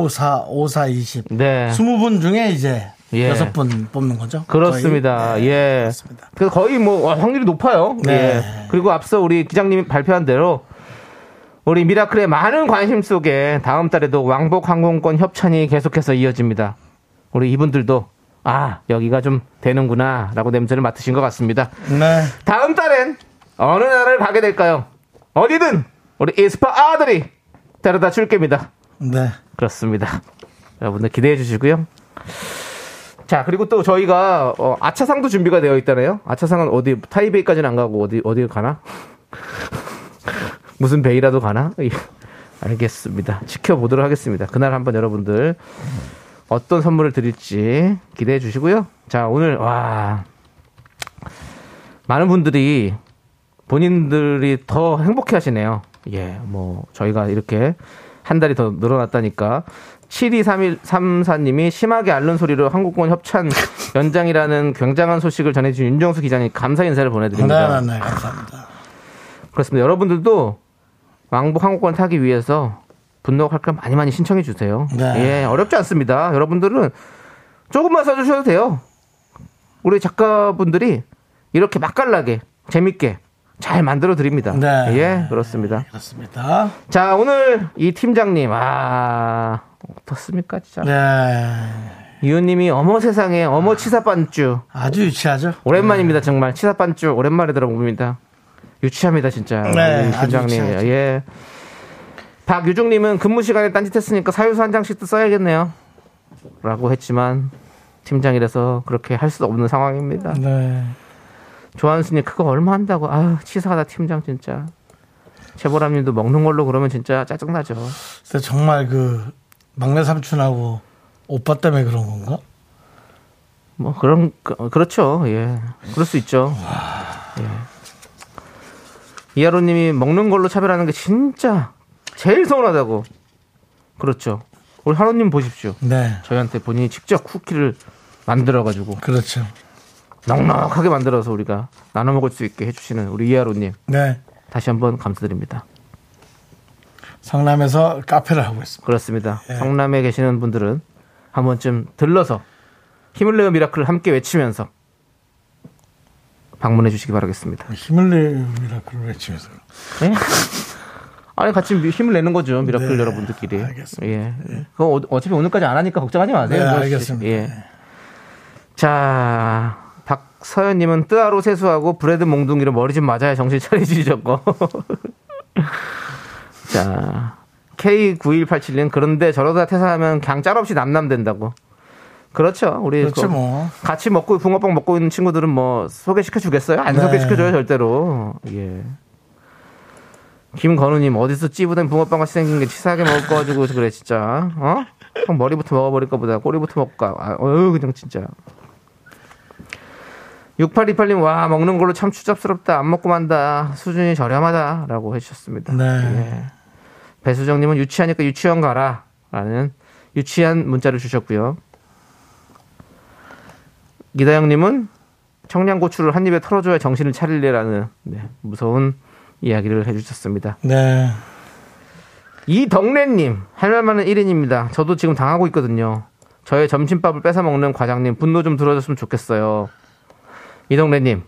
오, 사, 오, 사, 이십. 네. 이십 분 중에 이제 예. 여섯 분 뽑는 거죠? 그렇습니다. 거의? 네, 예. 그렇습니다. 그래서 거의 뭐 확률이 높아요. 네. 예. 그리고 앞서 우리 기장님이 발표한 대로 우리 미라클의 많은 관심 속에 다음 달에도 왕복 항공권 협찬이 계속해서 이어집니다. 우리 이분들도 아, 여기가 좀 되는구나 라고 냄새를 맡으신 것 같습니다. 네. 다음 달엔 어느 나라를 가게 될까요? 어디든 우리 이스파 아들이 데려다 줄 겁니다. 네. 그렇습니다. 여러분들 기대해 주시고요. 자, 그리고 또 저희가 어, 아차상도 준비가 되어 있다네요. 아차상은 어디 타이베이까지는 안 가고 어디 어디 가나? 무슨 베이라도 가나? 알겠습니다. 지켜보도록 하겠습니다. 그날 한번 여러분들 어떤 선물을 드릴지 기대해 주시고요. 자, 오늘 와 많은 분들이 본인들이 더 행복해하시네요. 예, 뭐 저희가 이렇게 한 달이 더 늘어났다니까. 칠이삼일삼사님이 심하게 앓는 소리로 항공권 협찬 연장이라는 굉장한 소식을 전해주신 윤정수 기자님 감사 인사를 보내드립니다. 네, 네, 네, 감사합니다. 그렇습니다. 여러분들도 왕복 항공권 타기 위해서 분노할 건 많이 많이 신청해 주세요. 네. 예, 어렵지 않습니다. 여러분들은 조금만 써주셔도 돼요. 우리 작가분들이 이렇게 맛깔나게 재밌게 잘 만들어 드립니다. 네. 예, 그렇습니다. 네, 그렇습니다. 자, 오늘 이 팀장님, 아, 어떻습니까, 진짜? 네. 이웃님이 어머 세상에, 어머 치사반쭈. 아주 유치하죠? 오랜만입니다, 네. 정말. 치사반쭈, 오랜만에 들어봅니다. 유치합니다, 진짜. 네, 팀장님. 예. 박유중님은 근무 시간에 딴짓했으니까 사유서 한 장씩 또 써야겠네요. 라고 했지만, 팀장이라서 그렇게 할 수 없는 상황입니다. 네. 조한수님 그거 얼마 한다고 아유 치사하다 팀장 진짜. 최보람님도 먹는 걸로 그러면 진짜 짜증나죠. 근데 정말 그 막내 삼촌하고 오빠 때문에 그런 건가? 뭐 그런 그렇죠. 예, 그럴 수 있죠. 예. 이하로님이 먹는 걸로 차별하는 게 진짜 제일 서운하다고. 그렇죠. 우리 하로님 보십시오. 네. 저희한테 본인이 직접 쿠키를 만들어가지고. 그렇죠. 넉넉하게 만들어서 우리가 나눠 먹을 수 있게 해주시는 우리 이하로님. 네. 다시 한번 감사드립니다. 성남에서 카페를 하고 있습니다. 그렇습니다. 예. 성남에 계시는 분들은 한 번쯤 들러서 힘을 내어 미라클을 함께 외치면서 방문해 주시기 바라겠습니다. 힘을 내어 미라클을 외치면서. 네? 아니 같이 힘을 내는 거죠 미라클. 네, 여러분들끼리. 알겠습니다. 예. 예. 그거 어차피 오늘까지 안 하니까 걱정하지 마세요. 네, 알겠습니다. 예. 자. 서현님은 뜨아로 세수하고 브레드 몽둥이로 머리 좀 맞아야 정신 차리시셨고. 자, 케이 구일팔칠님 그런데 저러다 퇴사하면 그냥 짤없이 남남 된다고. 그렇죠. 우리 그렇죠, 뭐. 같이 먹고 붕어빵 먹고 있는 친구들은 뭐 소개시켜 주겠어요? 안 네. 소개시켜줘요 절대로. 예. 김건우님 어디서 찌부된 붕어빵 같이 생긴 게 치사하게 먹을 거 가지고 그래 진짜. 어? 형 머리부터 먹어버릴까 보다 꼬리부터 먹을까. 아, 어휴 그냥 진짜. 육팔이팔님 와 먹는 걸로 참 추잡스럽다. 안 먹고 만다. 수준이 저렴하다라고 해주셨습니다. 네. 예. 배수정님은 유치하니까 유치원 가라 라는 유치한 문자를 주셨고요. 기다영님은 청양고추를 한 입에 털어줘야 정신을 차릴래라는 네, 무서운 이야기를 해주셨습니다. 네. 이덕래님 할 말만은 일 인입니다. 저도 지금 당하고 있거든요. 저의 점심밥을 뺏어먹는 과장님 분노 좀 들어줬으면 좋겠어요. 이동래님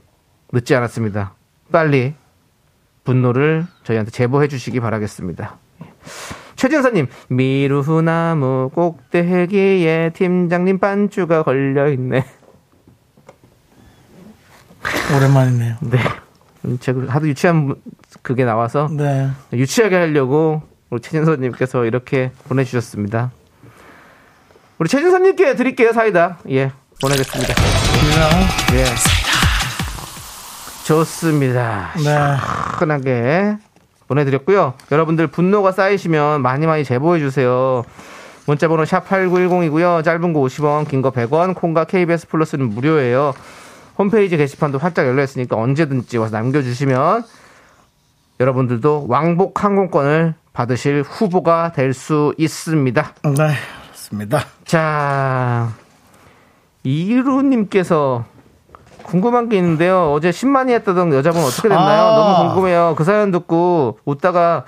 늦지 않았습니다. 빨리 분노를 저희한테 제보해 주시기 바라겠습니다. 최진서님 미루나무 꼭대기에 팀장님 반주가 걸려있네. 오랜만이네요. 네. 제가 하도 유치한 그게 나와서 네. 유치하게 하려고 우리 최진서님께서 이렇게 보내주셨습니다. 우리 최진서님께 드릴게요. 사이다. 예, 보내겠습니다. 네. 예. 좋습니다. 네. 시원하게 보내드렸고요. 여러분들 분노가 쌓이시면 많이 많이 제보해주세요. 문자번호 샵팔구일공이고요. 짧은 거 오십 원, 긴 거 백 원, 콩과 케이비에스 플러스는 무료예요. 홈페이지 게시판도 활짝 열려있으니까 언제든지 와서 남겨주시면 여러분들도 왕복 항공권을 받으실 후보가 될 수 있습니다. 네, 그렇습니다. 자, 이루님께서 궁금한 게 있는데요. 어제 십만이 했다던 여자분 어떻게 됐나요? 아~ 너무 궁금해요. 그 사연 듣고 웃다가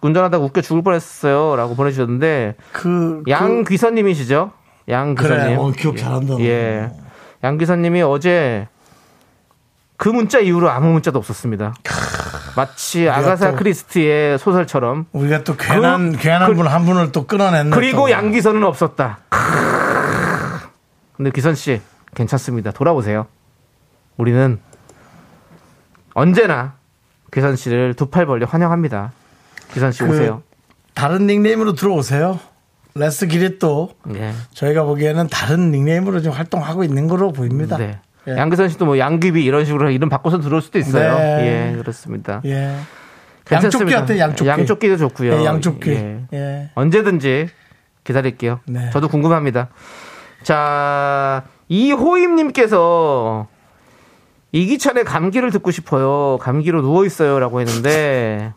운전하다가 웃겨 죽을 뻔했어요. 라고 보내주셨는데 그, 그... 양귀선님이시죠? 양귀선님. 그래, 어, 기억 잘한다. 예. 양기사님이 어제 그 문자 이후로 아무 문자도 없었습니다. 마치 아가사 크리스티의 소설처럼 우리가 또 괜한 그, 괜한 분 한 분을 또 끊어냈네. 그리고 또. 양기선은 없었다. 근데 기선 씨 괜찮습니다. 돌아오세요. 우리는 언제나 기선 씨를 두 팔 벌려 환영합니다. 기선 씨 그, 오세요. 다른 닉네임으로 들어오세요. 레스 기릿도 네. 저희가 보기에는 다른 닉네임으로 지금 활동하고 있는 걸로 보입니다. 네. 예. 양기선 씨도 뭐 양귀비 이런 식으로 이름 바꿔서 들어올 수도 있어요. 네. 예, 그렇습니다. 예. 양쪽귀 어때요? 양쪽귀. 양쪽귀도 좋고요. 네, 양쪽귀. 예. 예. 언제든지 기다릴게요. 네. 저도 궁금합니다. 자, 이호임님께서 이기찬의 감기를 듣고 싶어요. 감기로 누워있어요. 라고 했는데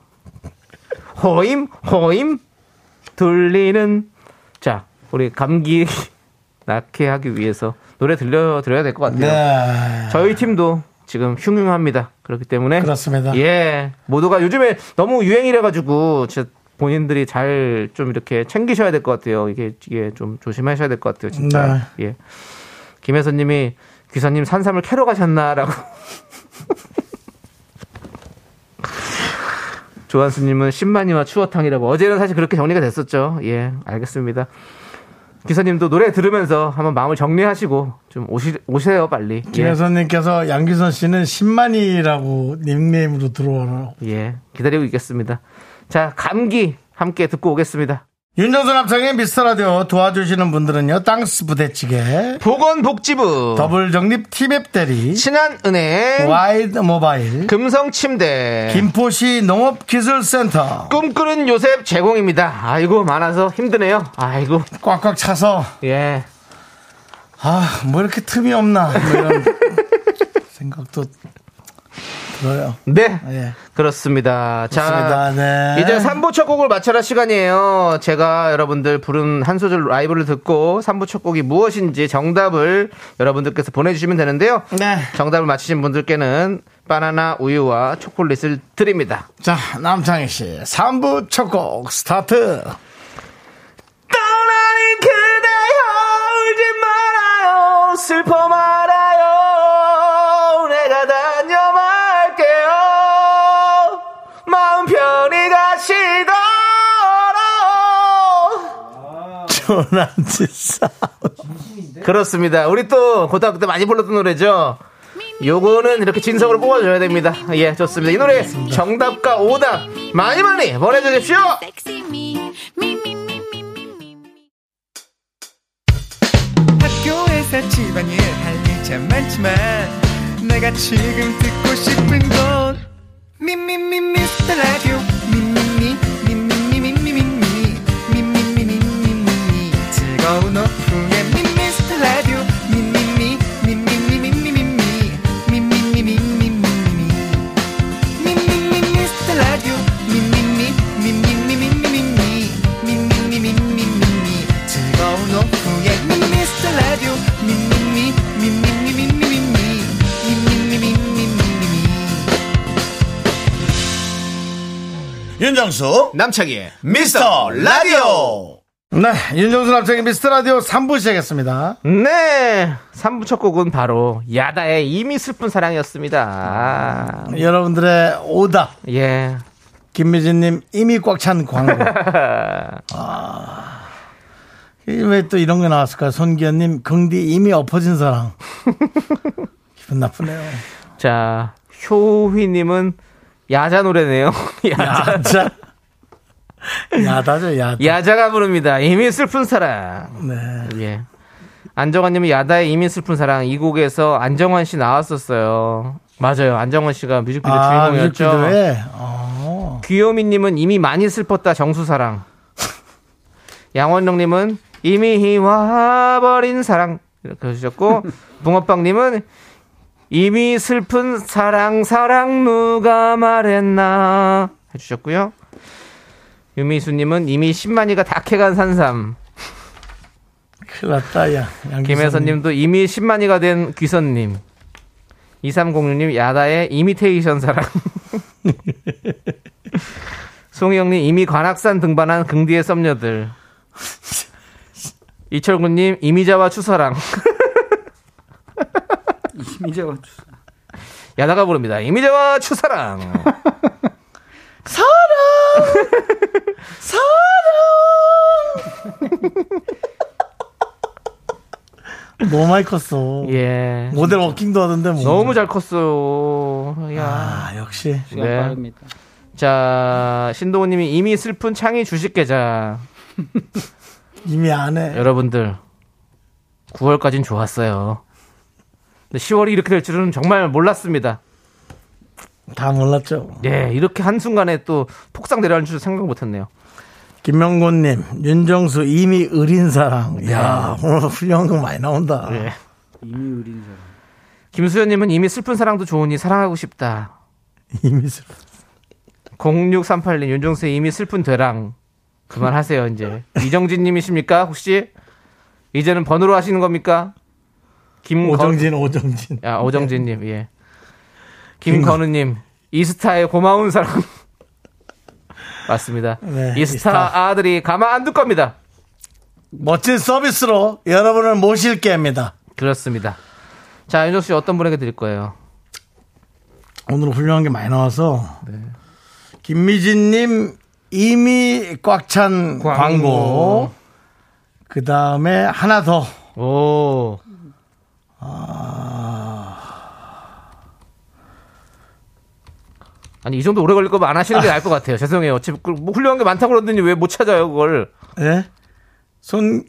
호임, 호임 돌리는 자, 우리 감기 낫게 하기 위해서 노래 들려드려야 될 것 같아요. 네. 저희 팀도 지금 흉흉합니다. 그렇기 때문에. 그렇습니다. 예. 모두가 요즘에 너무 유행이라가지고 진짜 본인들이 잘 좀 이렇게 챙기셔야 될 것 같아요. 이게, 이게 좀 조심하셔야 될 것 같아요. 진짜. 네. 예. 김혜선 님이 귀사님 산삼을 캐러 가셨나라고. 조한수님은 십만이와 추어탕이라고 어제는 사실 그렇게 정리가 됐었죠. 예, 알겠습니다. 기사님도 노래 들으면서 한번 마음을 정리하시고 좀 오시, 오세요 빨리. 김혜선님께서 예. 양기선 씨는 십만이라고 닉네임으로 들어와라. 예, 기다리고 있겠습니다. 자, 감기 함께 듣고 오겠습니다. 윤정수 남창의 미스터라디오 도와주시는 분들은요. 땅스 부대찌개, 보건복지부, 더블정립 티맵대리, 신한은행, 와이드모바일, 금성침대, 김포시 농업기술센터, 꿈꾸는 요셉 제공입니다. 아이고 많아서 힘드네요. 아이고 꽉꽉 차서 예. 아, 뭐 이렇게 틈이 없나 이런 생각도 그래요. 네. 예. 그렇습니다. 좋습니다. 자, 네. 이제 삼 부 첫 곡을 맞춰라 시간이에요. 제가 여러분들 부른 한 소절 라이브를 듣고 삼 부 첫 곡이 무엇인지 정답을 여러분들께서 보내주시면 되는데요. 네. 정답을 맞히신 분들께는 바나나 우유와 초콜릿을 드립니다. 자, 남창희 씨 삼 부 첫 곡 스타트. 떠나는 그대여 울지 말아요. 슬퍼 말아요. 내가 다녀 마음 편히 가시더라. 조남지사. 그렇습니다. 우리 또 고등학교 때 많이 불렀던 노래죠. 요거는 이렇게 진성으로 뽑아줘야 됩니다. 예, 좋습니다. 이 노래 정답과 오답 많이 많이 보내주십시오. 학교에서 집안일 할 일 참 많지만 내가 지금 듣고 싶은 건 미미미 미스터 라디오 미미미 미미미 미미미 미미미 미미미 즐거운 오픈에 미스터 라디오 미미미 미미미 미미미 미미미 미미미 미미미 미스터 라디오 미미미 미미미 미미미 미미미 미미미 즐거운 오픈에 미스터 라디오 미미미 미미미 미미미 윤정수 남창희의 미스터 라디오. 네, 윤정수 남창희 미스터 라디오 삼 부 시작했습니다. 네, 삼 부 첫 곡은 바로 야다의 이미 슬픈 사랑이었습니다. 음, 여러분들의 오답. 예, 김미진님 이미 꽉 찬 광고. 아, 왜 또 이런 게 나왔을까요? 손기현님 긍디 이미 엎어진 사랑. 기분 나쁘네요. 자, 효휘님은 야자 노래네요. 야자. 야자. 야다죠, 야다. 야자가 부릅니다. 이미 슬픈 사랑. 네. 예. 안정환님은 야다의 이미 슬픈 사랑. 이 곡에서 안정환 씨 나왔었어요. 맞아요. 안정환 씨가 뮤직비디오 아, 주인공이었죠. 뮤직비디오에? 어. 귀요미님은 이미 많이 슬펐다. 정수 사랑. 양원령님은 이미 희화버린 사랑. 이렇게 해주셨고, 붕어빵님은 이미 슬픈 사랑, 사랑 누가 말했나. 해주셨고요. 유미수님은 이미 십만이가 다 캐간 산삼. 큰일 났다, 야. 김혜선님도 이미 십만이가 된 귀선님. 이삼공육 님, 야다의 이미테이션 사랑. 송희영님, 이미 관악산 등반한 긍디의 썸녀들. 이철구님, 이미자와 추사랑. 이미자와 추사랑. 야다가 부릅니다. 이미자와 추사랑. 사랑! 사랑! 너무 많이 컸어. 예. 모델 워킹도 하던데 뭐. 너무 잘 컸어요. 야, 아, 역시. 시간 네. 빠릅니다. 자, 신동호님이 이미 슬픈 창의 주식 계좌. 이미 안 해. 여러분들, 구월까지는 좋았어요. 근데 시월이 이렇게 될 줄은 정말 몰랐습니다. 다 몰랐죠. 네, 이렇게 한순간에 또 폭삭 내려앉을 줄 생각 못했네요. 김명곤님, 윤정수 이미 의린 사랑. 네. 이야, 오늘 훌륭한 거 많이 나온다. 네. 이미 의린 사랑. 김수현님은 이미 슬픈 사랑도 좋으니 사랑하고 싶다. 이미 슬픈. 공육삼팔 님, 윤정수 이미 슬픈 되랑. 그만하세요 이제. 이정진님이십니까 혹시? 이제는 번호로 하시는 겁니까? 김건... 오정진, 오정진. 아, 오정진님, 예. 김건우님, 이스타의 고마운 사람. 맞습니다. 네, 이스타, 이스타 아들이 가만 안 둘 겁니다. 멋진 서비스로 여러분을 모실게 합니다. 그렇습니다. 자, 윤정 씨 어떤 분에게 드릴 거예요? 오늘 훌륭한 게 많이 나와서. 네. 김미진님, 이미 꽉 찬 광고. 광고. 그 다음에 하나 더. 오. 아. 아니, 이 정도 오래 걸릴 거면 안 하시는 게 나을 것 같아요. 죄송해요. 어차피 뭐 훌륭한 게 많다고 그러더니 왜 못 찾아요, 그걸. 예? 손.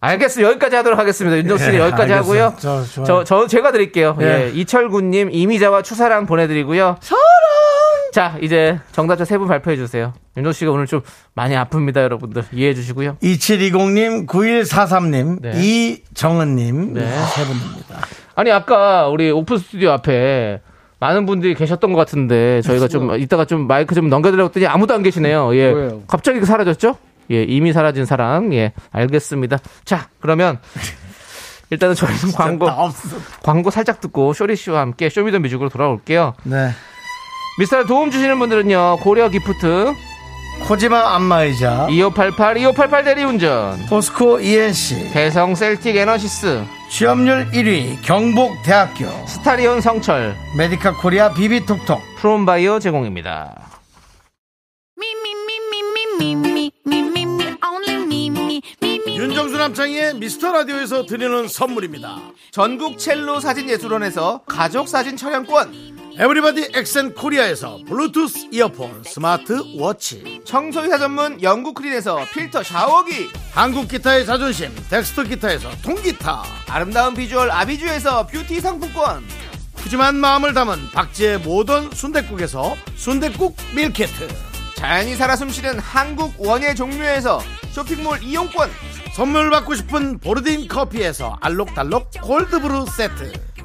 알겠어요. 여기까지 하도록 하겠습니다. 윤정수 씨 예, 여기까지 알겠어요. 하고요. 저, 저, 저, 저, 제가 드릴게요. 예. 예. 이철구님, 이미자와 추사랑 보내드리고요. 사랑! 자, 이제 정답자 세 분 발표해주세요. 윤정수 씨가 오늘 좀 많이 아픕니다, 여러분들. 이해해주시고요. 이칠이공 님, 구일사삼 님, 네. 이정은님. 네. 세 분입니다. 아니, 아까 우리 오픈 스튜디오 앞에 많은 분들이 계셨던 것 같은데 저희가 좀 이따가 좀 마이크 좀 넘겨드리려고 했더니 아무도 안 계시네요. 예, 뭐예요? 갑자기 사라졌죠? 예, 이미 사라진 사랑. 예, 알겠습니다. 자, 그러면 일단은 저희는 광고 광고 살짝 듣고 쇼리 씨와 함께 쇼미더뮤직으로 돌아올게요. 네. 미스터 도움 주시는 분들은요, 고려 기프트, 코지마 안마의자, 이오팔팔, 이오팔팔 대리운전, 포스코 이엔씨, 대성 셀틱 에너시스, 취업률 일 위 경북대학교, 스타리온 성철, 메디카 코리아 비비톡톡, 프롬바이오 제공입니다. 윤정수 남창희의 미스터라디오에서 드리는 선물입니다. 전국 첼로 사진예술원에서 가족사진 촬영권, 에브리바디 엑센코리아에서 블루투스 이어폰, 스마트 워치, 청소이사 전문 영국크린에서 필터 샤워기, 한국기타의 자존심 덱스터기타에서 통기타, 아름다운 비주얼 아비주에서 뷰티 상품권, 푸짐한 마음을 담은 박지의 모던 순댓국에서 순댓국 밀키트, 자연이 살아 숨쉬는 한국 원예 종묘에서 쇼핑몰 이용권, 선물 받고 싶은 보르딘 커피에서 알록달록 골드브루 세트,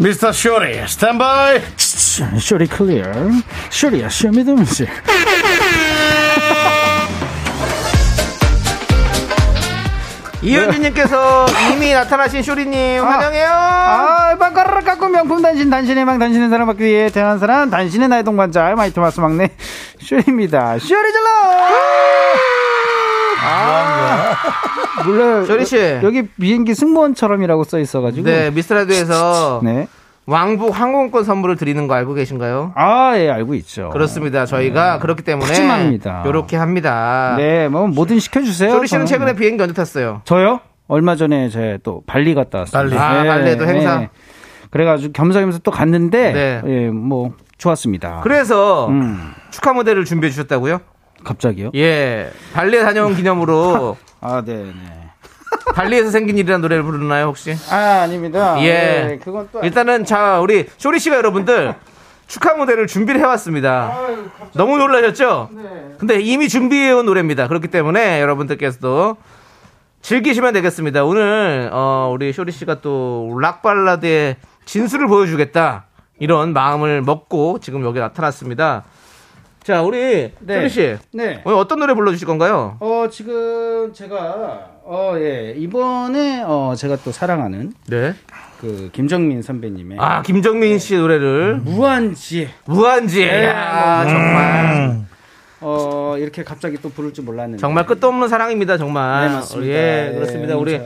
미스터 쇼리 스탠바이. 쇼리 클리어. 쇼리야 쇼미더뮤직. 이현진님께서 이미 나타나신 쇼리님 환영해요. 아, 빵가루를 깎고 명품 단신, 단신의 망, 단신의 사랑 받기 위해 태어난 사람, 단신의 나의 동반자, 마이토마스 막내 쇼리입니다. 쇼리 질러! 아, 몰라요. 쇼리씨. 여기 비행기 승무원처럼이라고 써있어가지고. 네, 미스터라디오에서. 네. 왕복 항공권 선물을 드리는 거 알고 계신가요? 아, 예, 알고 있죠. 그렇습니다. 저희가 네. 그렇기 때문에 푸짐합니다. 요렇게 합니다. 네, 뭐 뭐든 시켜주세요. 쇼리 씨는 저는. 최근에 비행기 언제 탔어요? 저요? 얼마 전에 제 또 발리 갔다 왔습니다. 발리. 아, 네, 발리에도 행사. 네. 그래가지고 겸사겸사 또 갔는데, 네. 예, 뭐 좋았습니다. 그래서 음. 축하 무대를 준비해 주셨다고요? 갑자기요? 예, 발리에 다녀온 기념으로. 아, 네, 네. 발리에서 생긴 일이라는 노래를 부르나요 혹시? 아, 아닙니다. 예, 네, 그건 또 일단은 자 우리 쇼리 씨가 여러분들 축하 무대를 준비를 해왔습니다. 아유, 너무 놀라셨죠? 네. 근데 이미 준비해온 노래입니다. 그렇기 때문에 여러분들께서도 즐기시면 되겠습니다. 오늘 어, 우리 쇼리 씨가 또 락 발라드의 진수를 보여주겠다 이런 마음을 먹고 지금 여기 나타났습니다. 자, 우리 네. 쇼리 씨, 네. 오늘 어떤 노래 불러주실 건가요? 어, 지금 제가 어, 예. 이번에, 어, 제가 또 사랑하는. 네. 그, 김정민 선배님의. 아, 김정민 씨 노래를. 무한지혜. 무한지혜. 야, 정말. 음. 어, 이렇게 갑자기 또 부를 줄 몰랐는데. 정말 끝도 없는 사랑입니다, 정말. 네, 맞습니다. 예, 예, 그렇습니다. 우리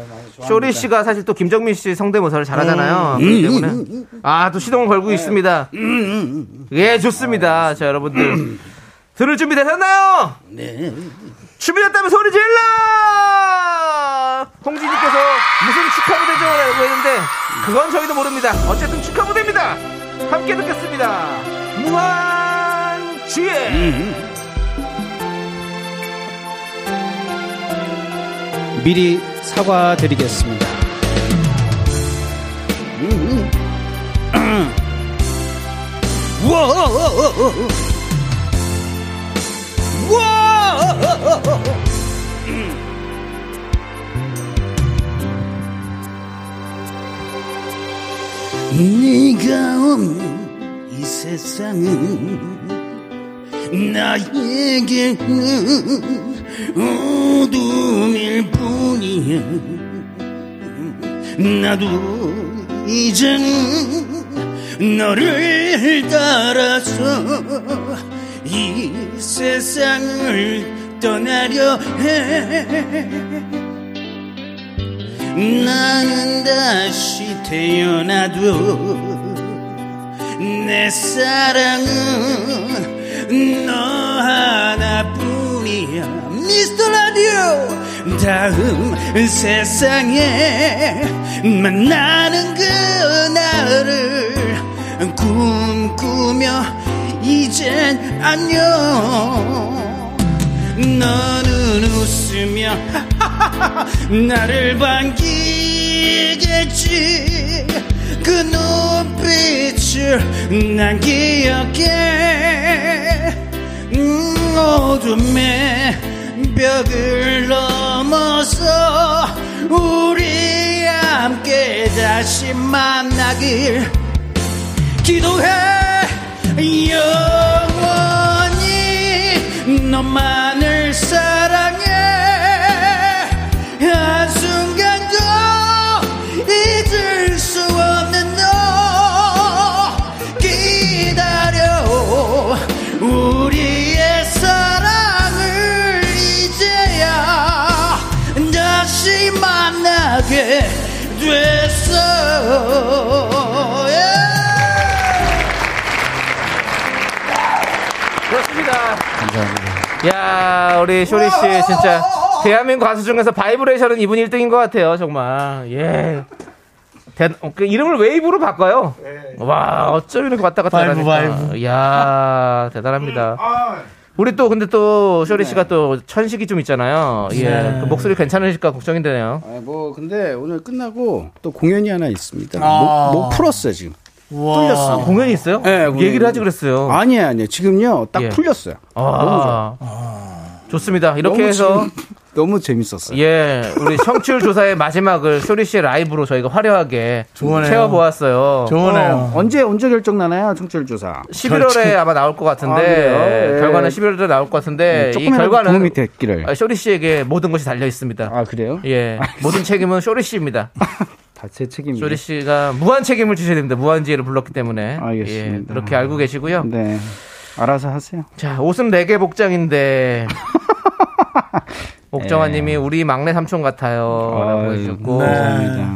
쇼리 씨가 사실 또 김정민 씨 성대모사를 잘하잖아요. 음. 그렇기 때문에. 음. 아, 또 시동을 걸고 음. 있습니다. 음. 예, 좋습니다. 아, 자, 여러분들. 음. 들을 준비 되셨나요? 네. 준비됐다면 소리 질러! 홍진님께서 무슨 축하 무대죠? 라고 했는데 그건 저희도 모릅니다. 어쨌든 축하 무대입니다. 함께 듣겠습니다. 무한지혜. 미리 사과드리겠습니다. 우와! 네가 없는 이 세상은 나에게는 어둠일 뿐이야. 나도 이제는 너를 따라서 이 세상을 떠나려 해. 나는 다시 태어나도 내 사랑은 너 하나뿐이야. 미스터 라디오 다음 세상에 만나는 그날을 꿈꾸며 이젠 안녕. 너는 웃으며 나를 반기겠지. 그 눈빛을 난 기억해. 음, 어둠의 벽을 넘어서 우리 함께 다시 만나길 기도해. 영원히 너만을 사랑해. 한순간도 잊을 수 없는 너 기다려. 우리의 사랑을 이제야 다시 만나게 됐어. 야, 우리 쇼리 씨 진짜 대한민국 가수 중에서 바이브레이션은 이분이 일 등인 것 같아요, 정말. 예. 대, 그 이름을 웨이브로 바꿔요. 네. 와, 어쩜 이렇게 왔다 갔다 하니까. 바이브. 야, 대단합니다. 우리 또 근데 또 쇼리 씨가 또 천식이 좀 있잖아요. 예. 네. 그 목소리 괜찮으실까 걱정인데요. 아, 뭐 근데 오늘 끝나고 또 공연이 하나 있습니다. 아. 목, 목 풀었어요 지금. 풀렸어. 공연이 있어요? 네, 공연이. 얘기를 하지 그랬어요. 아니에요, 아니에요. 지금요, 딱 예. 풀렸어요. 아, 너무 좋아. 아, 좋습니다. 이렇게 해서 지금... 너무 재밌었어요. 예, 우리 청취율 조사의 마지막을 쇼리 씨의 라이브로 저희가 화려하게 채워보았어요. 좋네요. 어, 언제 언제 결정 나나요, 청취율 조사? 십일월에 결정. 아마 나올 것 같은데 아, 예. 결과는 십일월에 나올 것 같은데 네, 이 결과는 도움이 됐기를. 쇼리 씨에게 모든 것이 달려 있습니다. 아 그래요? 예, 모든 책임은 쇼리 씨입니다. 다 제 책임입니다. 쇼리 씨가 무한 책임을 주셔야 됩니다. 무한지혜를 불렀기 때문에. 알겠습니다. 예, 그렇게 알고 계시고요. 네, 알아서 하세요. 자, 옷은 네 개 복장인데. 옥정아님이 우리 막내 삼촌 같아요. 보여주고 네.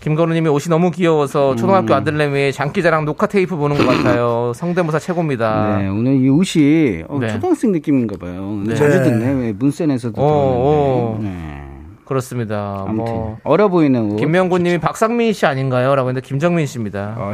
김건우님이 옷이 너무 귀여워서 초등학교 음. 아들내미 장기자랑 녹화 테이프 보는 것 같아요. 성대모사 최고입니다. 네, 오늘 이 옷이 어, 네. 초등학생 느낌인가 봐요. 네. 자주 듣네. 문센에서도 들었는데. 네. 그렇습니다. 아무튼 뭐 어려 보이는 옷. 김명구님이 박상민 씨 아닌가요? 라고 했는데 김정민 씨입니다. 어.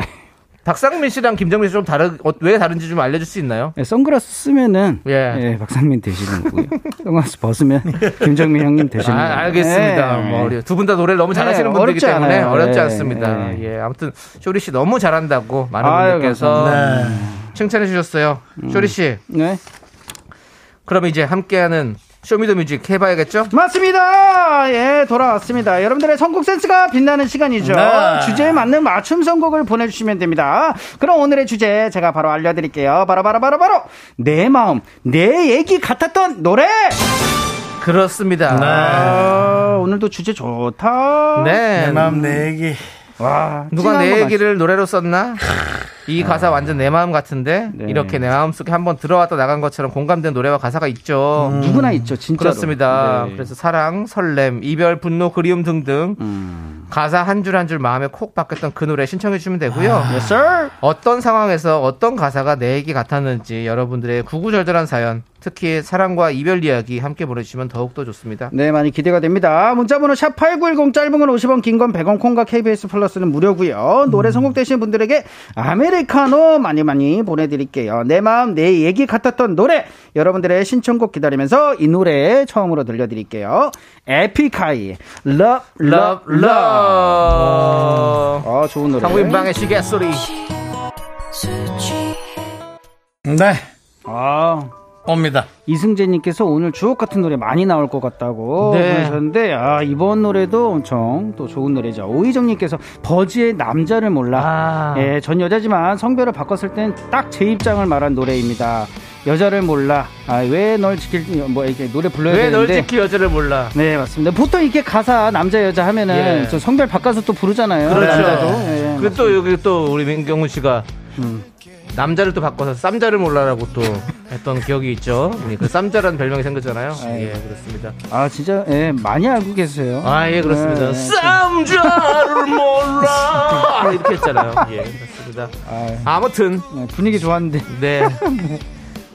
박상민 씨랑 김정민 씨 좀 다른 어, 왜 다른지 좀 알려줄 수 있나요? 네, 선글라스 쓰면은 예, 예 박상민 되시는 거고요. 선글라스 벗으면 김정민 형님 되시는 거예요. 아, 알겠습니다. 예, 뭐, 두 분 다 노래를 너무 잘하시는 예, 분들이기 때문에 않아요. 어렵지 예, 않습니다. 예. 예, 아무튼 쇼리 씨 너무 잘한다고 많은 아유, 분들께서 네. 칭찬해 주셨어요. 음. 쇼리 씨. 네. 그럼 이제 함께하는 쇼미더뮤직 해봐야겠죠? 맞습니다. 예, 돌아왔습니다. 여러분들의 선곡 센스가 빛나는 시간이죠. 네. 주제에 맞는 맞춤 선곡을 보내주시면 됩니다. 그럼 오늘의 주제 제가 바로 알려드릴게요. 바로 바로 바로 바로 내 마음 내 얘기 같았던 노래. 그렇습니다. 네. 아, 오늘도 주제 좋다. 네. 내 마음 내 얘기. 와, 누가 내 얘기를 노래로 썼나? 이 가사 완전 내 마음 같은데 네. 이렇게 내 마음속에 한번 들어왔다 나간 것처럼 공감된 노래와 가사가 있죠. 음. 누구나 있죠. 진짜로. 그렇습니다. 네. 그래서 사랑, 설렘, 이별, 분노, 그리움 등등 음. 가사 한 줄 한 줄 마음에 콕 박혔던 그 노래 신청해 주시면 되고요. 아. Yes, sir. 어떤 상황에서 어떤 가사가 내 얘기 같았는지 여러분들의 구구절절한 사연 특히 사랑과 이별 이야기 함께 보내주시면 더욱더 좋습니다. 네, 많이 기대가 됩니다. 문자번호 샵팔구일공 짧은 건 오십 원 긴 건 백 원 콩과 케이비에스 플러스는 무료고요. 노래 선곡되신 분들에게 아메리카노 많이 많이 보내드릴게요. 내 마음 내 얘기 같았던 노래 여러분들의 신청곡 기다리면서 이 노래 처음으로 들려드릴게요. 에픽하이 Love Love Love, Love. 아, 좋은 노래 상부인방의 시계 소리. 네. 아 옵니다. 이승재님께서 오늘 주옥 같은 노래 많이 나올 것 같다고 그러셨는데 네. 아, 이번 노래도 엄청 또 좋은 노래죠. 오희정님께서 버즈의 남자를 몰라. 아. 예, 전 여자지만 성별을 바꿨을 땐 딱 제 입장을 말한 노래입니다. 여자를 몰라. 아, 왜 널 지킬 뭐 이렇게 노래 불러야 왜 되는데 왜 널 지킬 여자를 몰라. 네 맞습니다. 보통 이렇게 가사 남자 여자 하면은 예. 저 성별 바꿔서 또 부르잖아요. 그렇죠. 예, 그리고 또 여기 또 우리 민경훈 씨가. 음. 남자를 또 바꿔서 쌈자를 몰라라고 또 했던 기억이 있죠. 그 쌈자라는 별명이 생겼잖아요. 예, 그렇습니다. 아 진짜 예 많이 알고 계세요. 아 예 그렇습니다. 예, 쌈자를 몰라 이렇게 했잖아요. 예 그렇습니다. 아무튼 네, 분위기 좋았는데 네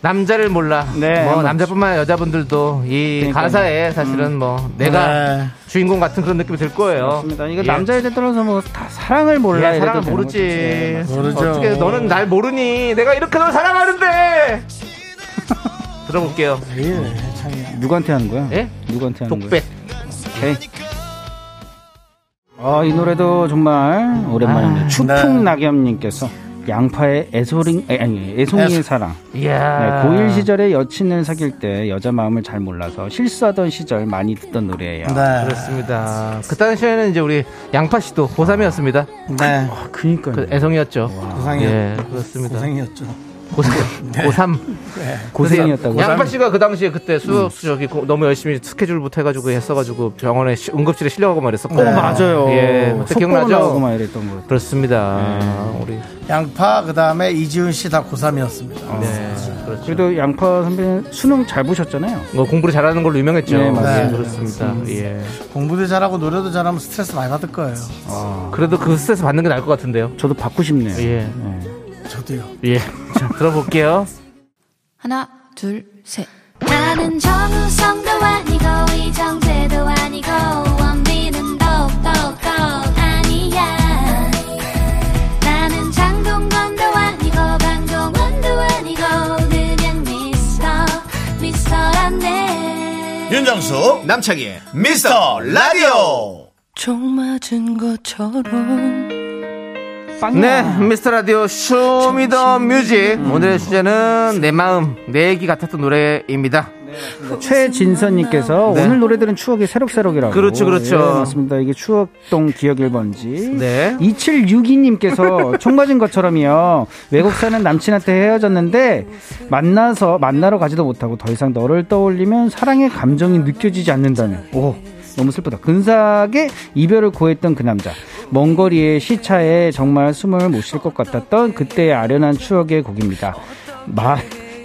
남자를 몰라. 네, 뭐 남자뿐만 여자분들도 이 그러니까요. 가사에 사실은 뭐 음. 내가 네. 주인공 같은 그런 느낌이 들 거예요. 맞습니다. 이거 예. 남자 여자 떨어서 뭐 다 사랑을 몰라. 예, 사랑을 모르지. 예, 모르죠. 어떻게 너는 날 모르니? 내가 이렇게 널 사랑하는데. 들어볼게요. 예, 누구한테 하는 거야? 예? 누구한테 하는 독백. 거야? 독백. 아, 이 노래도 정말 오랜만입니다. 아, 추풍 네. 낙엽님께서. 양파의 애소링, 아니, 애송이의 사랑. 이야. 네, 고일 시절에 여친을 사귈 때 여자 마음을 잘 몰라서 실수하던 시절 많이 듣던 노래예요. 네. 그렇습니다. 그 당시에는 이제 우리 양파 씨도 고삼이었습니다. 네. 아, 그니까요. 그 애송이였죠. 고상이었죠. 예, 그렇습니다. 고상이었죠. 고삼. 네. 고삼. 네. 고생이었다고. 양파 씨가 그 당시에 그때 수업 저기 음. 너무 열심히 스케줄 못 해가지고 했어가지고 병원에 시, 응급실에 실려가고 말했었고. 네. 어, 맞아요. 예. 기억나죠? 막 이랬던 거. 그렇습니다. 네. 우리 양파 그 다음에 이지훈 씨 다 고삼이었습니다. 아, 네. 그렇죠. 그래도 양파 선배님 수능 잘 보셨잖아요. 뭐 공부를 잘하는 걸로 유명했죠. 네, 맞아요. 네, 그렇습니다. 예. 공부도 잘하고 노래도 잘하면 스트레스 많이 받을 거예요. 아. 그래도 그 스트레스 받는 게 나을 것 같은데요. 저도 받고 싶네요. 예. 네. 저도요. 예. 자, 들어볼게요. 하나, 둘, 셋. 나는 정우성도 아니고 이정재도 아니고 원빈은 더욱더 아니야. 나는 장동건도 아니고 방종원도 아니고 그냥 미스터 미스터란데. 윤정수 남창희 미스터 라디오. 총 맞은 것처럼. 네, 미스터 라디오 쇼미더 뮤직 오늘의 주제는 내 마음 내 얘기 같았던 노래입니다. 네, 최진선님께서 네. 오늘 노래들은 추억이 새록새록이라고. 그렇죠, 그렇죠. 예, 맞습니다. 이게 추억동 기억 일 번지. 네. 이칠육이님께서 총 맞은 것처럼이요. 외국 사는 남친한테 헤어졌는데 만나서 만나러 가지도 못하고 더 이상 너를 떠올리면 사랑의 감정이 느껴지지 않는다는. 오. 너무 슬프다. 근사하게 이별을 고했던 그 남자, 먼 거리의 시차에 정말 숨을 못 쉴 것 같았던 그때의 아련한 추억의 곡입니다. 마,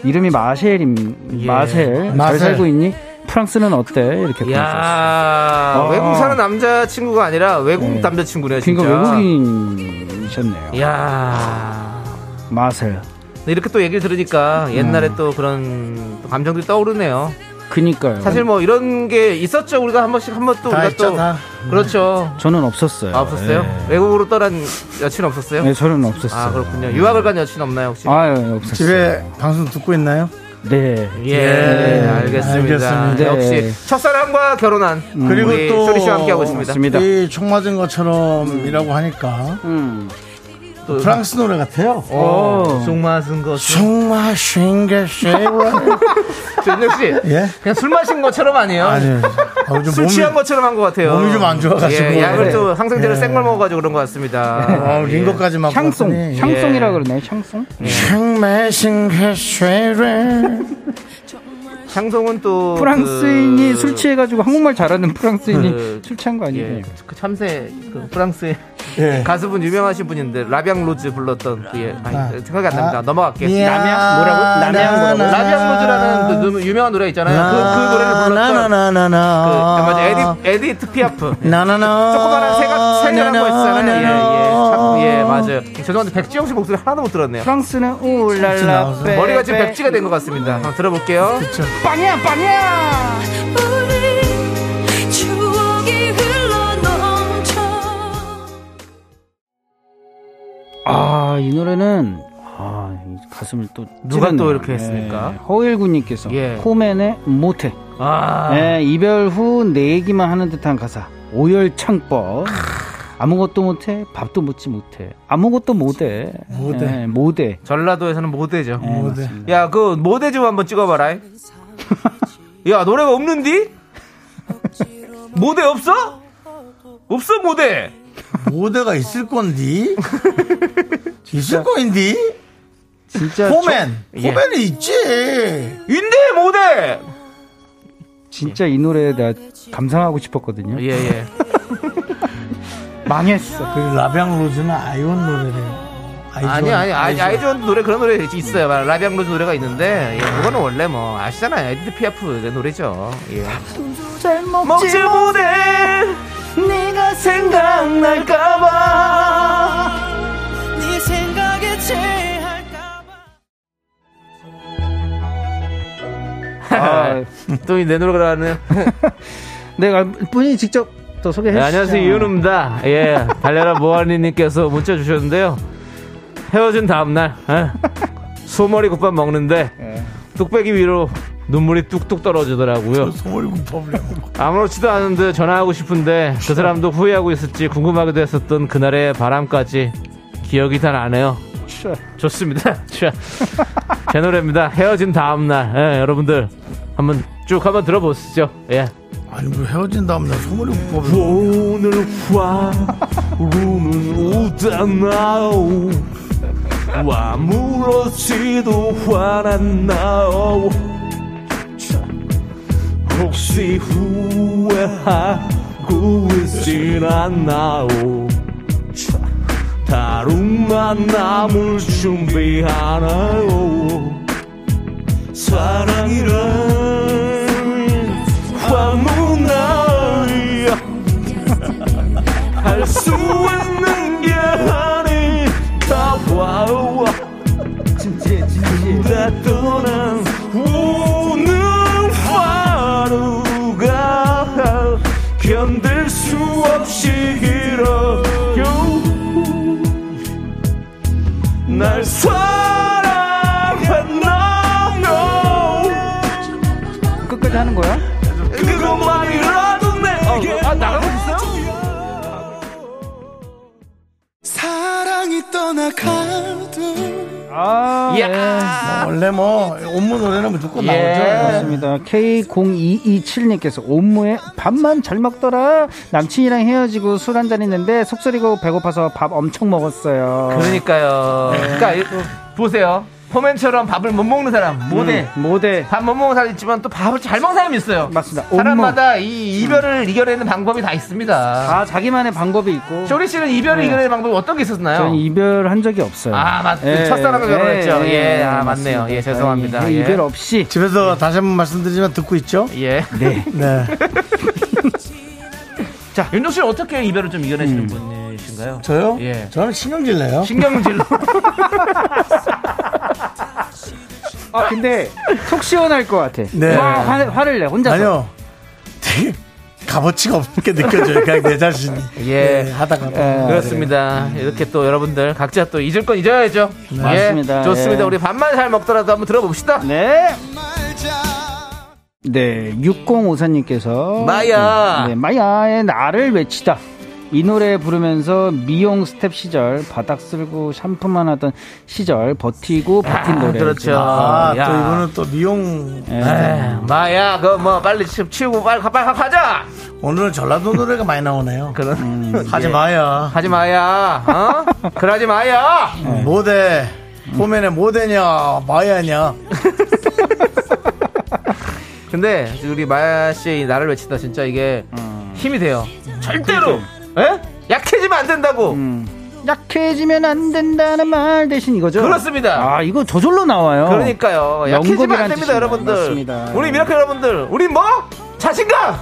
이름이 마셸임, 예. 마셀. 잘 살고 있니? 프랑스는 어때? 이렇게 보내주셨어요. 어, 외국 사는 남자친구가 아니라 외국 네. 남자친구네요. 진짜. 그러니까 외국인이셨네요. 이야. 마셀. 이렇게 또 얘기를 들으니까 옛날에 음. 또 그런 감정들이 떠오르네요. 그니까요. 사실 뭐 이런 게 있었죠. 우리가 한 번씩 한 번 또 우리가 있죠, 또 다. 그렇죠. 저는 없었어요. 아, 없었어요? 예. 외국으로 떠난 여친 없었어요? 네, 저는 없었어요. 아, 그렇군요. 예. 유학을 간 여친 없나요 혹시? 아, 예, 없었어요. 집에 방송 듣고 있나요? 네. 예, 예. 알겠습니다. 알겠습니다. 네. 역시 첫사랑과 결혼한 음. 그리고 또 쇼리 씨와 함께 하고 있습니다. 이 총 맞은 것처럼이라고 하니까. 음. 프랑스 노래 같아요. 총 마신 것. 총 마신 게 쉐이와. 전혁 씨, 예? 그냥 술 마신 것처럼 아니에요? 아니에요. 아, 술 취한 것처럼 한 것 같아요. 몸이 좀 안 좋아가지고. 예, 약을 좀 항생제를 예. 생걸 먹어가지고 그런 것 같습니다. 아, 예. 링거까지 막. 향송, 예. 향송이라 그러네. 향송. 총 마신 게 쉐이와. 향송은 또 프랑스인이 그... 술 취해가지고 한국말 잘하는 프랑스인이 그... 술 취한 거 아니에요? 예. 그 참새 그 프랑스의 예. 가수분 유명하신 분인데 라비앙 로즈 불렀던 그 예. 아니, 아, 생각이 안 납니다. 아, 넘어갈게요. 라비앙 뭐라고? 라비앙 뭐라고? 라비앙 로즈라는 그 유명한 노래 있잖아요. 그, 그 노래를 불렀던 그 에디 에디트 피아프 예. 조그만한 새가 새가 거 있잖아요. 예예 예. 예, 맞아요. 죄송한데 백지영 씨 목소리 하나도 못 들었네요. 프랑스는 오랄라 머리가 지금 백지가 된 것 같습니다. 한번 들어볼게요. 그쵸. 빵이야 빵이야 우리 추억이 흘러넘쳐. 아, 이 노래는 아, 가슴을 또 누가 찌르네요. 또 이렇게 했습니까? 예, 허일구님께서 예. 코맨의 모태. 아. 예, 이별 후 내 얘기만 하는 듯한 가사 오열창법. 아무것도 못해, 밥도 먹지 못해, 아무것도 못해. 모대. 네, 모대. 전라도에서는 모대죠. 네, 모대. 야, 그 모대 좀 한번 찍어봐라. 야, 노래가 없는디? 모대 없어? 없어 모대. 모대가 있을 건디? 있을 건디? 진짜. 호맨. 호맨은 저... 예. 있지. 인데 모대. 진짜 예. 이 노래에 내가 감상하고 싶었거든요. 예예. 예. 망했어. 그 라비앙 로즈는 아이온 노래래요. 아이존, 아니 아니 아이존. 아이존 노래 그런 노래 있어요. 라비앙 로즈 노래가 있는데 예, 그거는 원래 뭐 아시잖아요. 에디트 피아프 노래죠. 예. 잘 먹지 못해 네가 생각날까봐 네 생각에 취할까봐. 또 이 내 노래가 나왔네요. 내가 본인이 직접 또 소개해주세요. 네, 안녕하세요, 이윤우입니다. 예, 달려라 모하니님께서 문자 주셨는데요. 헤어진 다음날 예, 소머리 국밥 먹는데 예. 뚝배기 위로 눈물이 뚝뚝 떨어지더라고요. 소머리 국밥을 아무렇지도 않은데 전화하고 싶은데 그 사람도 후회하고 있을지 궁금하기도 했었던 그날의 바람까지 기억이 다 나네요. 좋습니다. 제 노래입니다. 헤어진 다음날. 예, 여러분들 한번 쭉 한번 들어보시죠. 예. 아니 뭐 헤어진 다음날 소머리 국밥을 오늘 화루는 웃잖아요. 아무렇지도 화났나요. 혹시 후회하고 있진 않나요. 다른 만남을 준비하나요. 사랑이란 아무나야 할 수 있는 게 아닐까봐요. 진지해 진지해. 나 떠난 오늘 하루가 견딜 수 없이 길어요. 날 사랑했나요. 끝까지 하는 거야? 그것만이라도 내게 어, 아, 나가고 있어요? 사랑이 떠나가도 아, 예. 아, 원래 뭐 업무 노래는 무조건 예. 나오죠. 맞습니다. 케이 공이이칠님께서 업무에 밥만 잘 먹더라. 남친이랑 헤어지고 술 한잔 했는데 속쓰리고 배고파서 밥 엄청 먹었어요. 그러니까요. 네. 그러니까 보세요. 포맨처럼 밥을 못 먹는 사람 모대 음, 모대 밥 못 먹는 사람 있지만 또 밥을 잘 먹는 사람이 있어요. 맞습니다. 사람마다 온몸. 이 이별을 음. 이겨내는 방법이 다 있습니다. 다 자기만의 방법이 있고. 쇼리 씨는 이별을 네. 이겨내는 방법이 어떤 게 있었나요? 저는 이별한 적이 없어요. 아 맞습니다. 예, 첫사랑과 예, 결혼했죠. 예, 예. 아 맞네요. 예 죄송합니다. 예. 이별 없이 집에서 예. 다시 한번 말씀드리지만 듣고 있죠. 예. 네. 네. 자 윤종 씨는 어떻게 이별을 좀 이겨내시는 음. 분이신가요? 저요? 예. 저는 신경질내요. 신경질로. 아 근데 속 시원할 것 같아. 네. 와, 화, 화를 내 혼자서. 아니요. 되게 값어치가 없게 느껴져요. 그냥 내 자신이. 예. 네, 하다가. 예, 그렇습니다. 그래요. 이렇게 또 여러분들 각자 또 잊을 건 잊어야죠. 네. 맞습니다. 예, 좋습니다. 예. 우리 밥만 잘 먹더라도 한번 들어봅시다. 네. 네. 육공오사님께서 마야. 네, 마야의 나를 외치다. 이 노래 부르면서 미용 스텝 시절 바닥 쓸고 샴푸만 하던 시절 버티고 버틴 아, 노래. 그렇죠. 아, 야. 또 이거는 또 미용. 마야 그거 뭐 빨리 치우고 빨리 빨리 가자. 오늘은 전라도 노래가 많이 나오네요. 그런. 음, 하지 예. 마야. 하지 마야. 어? 그러지 마야. 네. 뭐대 포맨에 뭐대냐 마야냐. 근데 우리 마야 씨 나를 외치다 진짜 이게 음. 힘이 돼요. 절대로. 에? 약해지면 안 된다고. 음. 약해지면 안 된다는 말 대신 이거죠. 그렇습니다. 아 이거 저절로 나와요. 그러니까요. 약해지면 안 됩니다, 여러분들. 맞습니다. 우리 미라클 여러분들, 우리 뭐 자신감,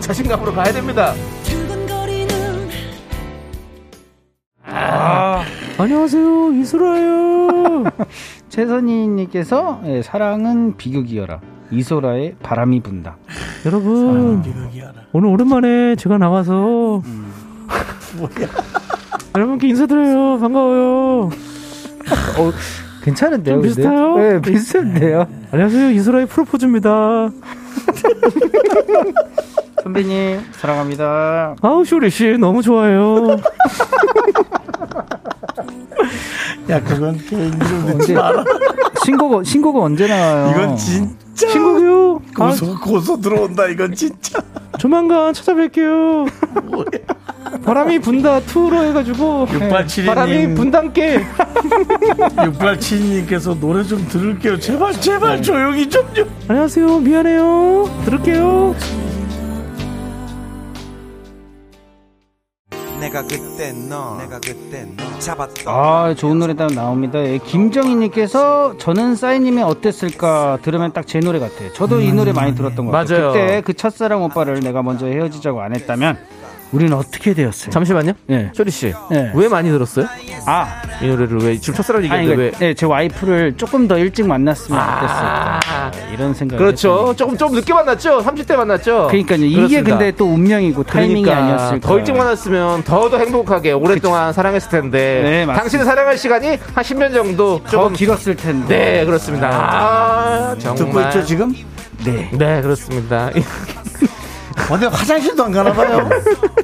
자신감으로 가야 됩니다. 아, 안녕하세요, 이소라예요. 최선희님께서 예, 사랑은 비극이여라. 이소라의 바람이 분다. 여러분 오늘 오랜만에 제가 나와서 음. 뭐야? 여러분께 인사드려요. 반가워요. 어, 괜찮은데요? 비슷해요? 네, 비슷한데요. 안녕하세요. 이소라의 프로포즈입니다. 선배님 사랑합니다. 아우 쇼리 씨 너무 좋아요. 야 그건 개인적으로 듣지 마라. 신곡 신곡은 언제 나와요? 이건 진. 친구요. 고소, 아, 고소 들어온다 이건 진짜. 조만간 찾아뵐게요. 바람이 분다 투로 해가지고 육팔칠이 바람이 분당께 육팔칠이님께서 노래 좀 들을게요. 제발 제발 조용히 좀, 좀. 안녕하세요 미안해요 들을게요. 내가 그때 너 내가 그때 너 잡았어. 아 좋은 노래 다 나옵니다. 예, 김정희님께서 저는 싸이님이 어땠을까 들으면 딱 제 노래 같아요. 저도 음. 이 노래 많이 들었던 것 같아요. 맞아요. 그때 그 첫사랑 오빠를 내가 먼저 헤어지자고 안 했다면 우리는 어떻게 되었어요? 잠시만요. 네. 쇼리 씨, 네. 왜 많이 들었어요? 아, 이 노래를 왜 지금 첫사랑 얘기인데 왜? 네, 제 와이프를 조금 더 일찍 만났으면 좋겠어요. 아~ 이런 생각. 그렇죠. 조금 조금 늦게 만났죠. 삼십 대 만났죠. 그러니까요. 이게 그렇습니다. 근데 또 운명이고 타이밍이 그러니까, 아니었을까. 더 일찍 만났으면 더 더 행복하게 오랫동안 그치. 사랑했을 텐데. 네, 당신을 사랑할 시간이 한 십 년 정도 조금 더 길었을 텐데. 네, 그렇습니다. 아, 아, 정말. 듣고 있죠 지금? 네, 네, 그렇습니다. 근데 화장실도 안 가나봐요.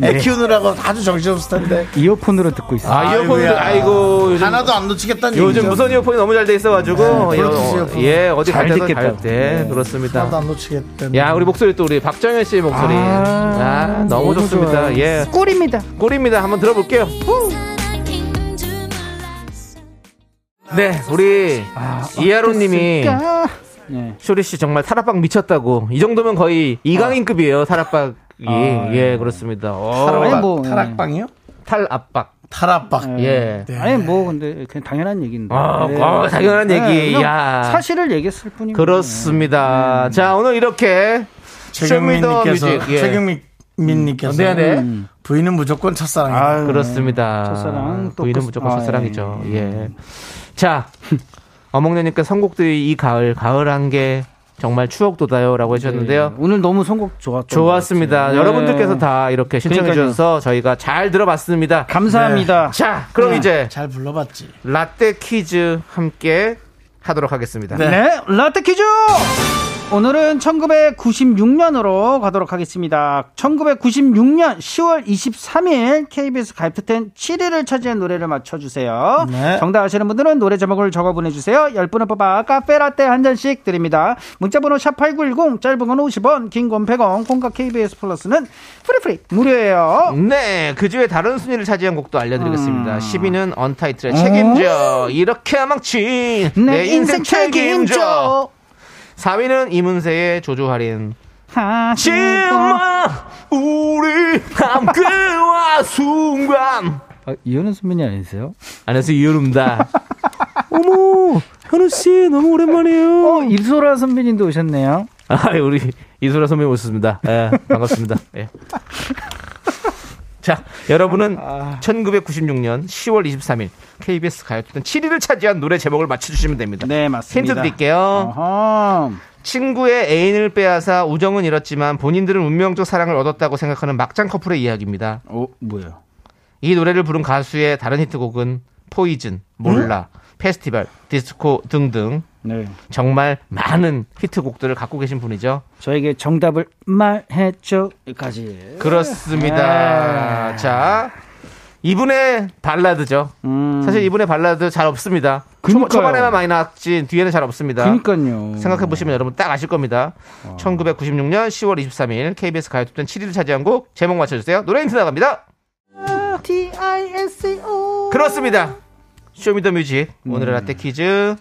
애 네. 키우느라고 아주 정신없을 텐데. 이어폰으로 듣고 있어요. 아, 이어폰으로, 아이고. 요즘, 하나도 안 놓치겠다는 얘기죠. 요즘 무선 이어폰이 너무 잘 돼 있어가지고. 네, 예, 예, 어디 갈 때도 갈 때. 네, 그렇습니다. 하나도 안 놓치겠다. 야, 우리 목소리 또 우리 박정현 씨의 목소리. 아, 아 너무, 너무 좋습니다. 좋아요. 예. 꿀입니다. 꿀입니다. 한번 들어볼게요. 후. 네, 우리 아, 이하로 님이. 네. 쇼리 씨 정말 타락박 미쳤다고. 이 정도면 거의 이강인급이에요. 타락박이. 아, 예, 그렇습니다. 타락박, 뭐, 타락박이요? 탈압박. 탈압박. 예. 네. 아니 뭐 근데 그냥 당연한 얘기인데. 아, 네. 어, 당연한 얘기. 네, 야. 사실을 얘기했을 뿐이고. 그렇습니다. 네. 자, 오늘 이렇게 쇼미더뮤직 최경민 민님께서 네네. 음. 부인은 무조건 첫사랑이에요. 아, 그렇습니다. 첫사랑. 또 부인은 그... 무조건 첫사랑이죠. 아, 예. 예. 자. 어몽래님께 선곡들이 이 가을 가을한 게 정말 추억도다요라고 해주셨는데요. 네, 오늘 너무 선곡 좋았던 좋았습니다. 네. 여러분들께서 다 이렇게 신청해 주셔서 저희가 잘 들어봤습니다. 감사합니다. 네. 자 그럼 네. 이제 잘 불러봤지 라떼 퀴즈 함께 하도록 하겠습니다. 네, 네 라떼 퀴즈 오늘은 천구백구십육 년으로 가도록 하겠습니다. 천구백구십육 년 시월 이십삼일 케이비에스 가요톱텐 칠 위를 차지한 노래를 맞춰주세요. 네. 정답 아시는 분들은 노래 제목을 적어 보내주세요. 열 분을 뽑아 카페라떼 한 잔씩 드립니다. 문자번호 샵팔구일공, 짧은 건 오십 원, 긴 건 백 원, 콩과 케이비에스 플러스는 프리프리 무료예요. 네, 그 주에 다른 순위를 차지한 곡도 알려드리겠습니다. 음. 십 위는 언타이틀의 음. 책임져, 이렇게 망친 내, 내 인생 책임져, 책임져. 사 위는 이문세의 조조할인. 하지마 우리 함께와 순간. 아, 이현우 선배님 아니세요? 안녕하세요, 이현우입니다. 어머, 현우씨 너무 오랜만이에요. 어, 이소라 선배님도 오셨네요. 아, 우리 이소라 선배님 오셨습니다. 예, 반갑습니다. 예. 자, 여러분은 아, 아. 천구백구십육 년 시월 이십삼일 케이비에스 가요톱텐 칠 위를 차지한 노래 제목을 맞춰주시면 됩니다. 네, 맞습니다. 힌트 드릴게요. 어허. 친구의 애인을 빼앗아 우정은 잃었지만 본인들은 운명적 사랑을 얻었다고 생각하는 막장 커플의 이야기입니다. 어, 뭐예요? 이 노래를 부른 가수의 다른 히트곡은 포이즌, 몰라, 음? 페스티벌, 디스코 등등. 네. 정말 많은 히트곡들을 갖고 계신 분이죠. 저에게 정답을 말해줘까지. 그렇습니다. 네. 자, 이분의 발라드죠. 음. 사실 이분의 발라드 잘 없습니다. 그러니까요. 초반에만 많이 나왔지 뒤에는 잘 없습니다. 그러니까요. 생각해보시면 여러분 딱 아실 겁니다. 어. 천구백구십육 년 시월 이십삼일 케이비에스 가요톱텐 칠 위를 차지한 곡 제목 맞춰주세요. 노래 힌트 나갑니다. 디아이에스오. 그렇습니다. 쇼미더뮤직 오늘의 라떼 퀴즈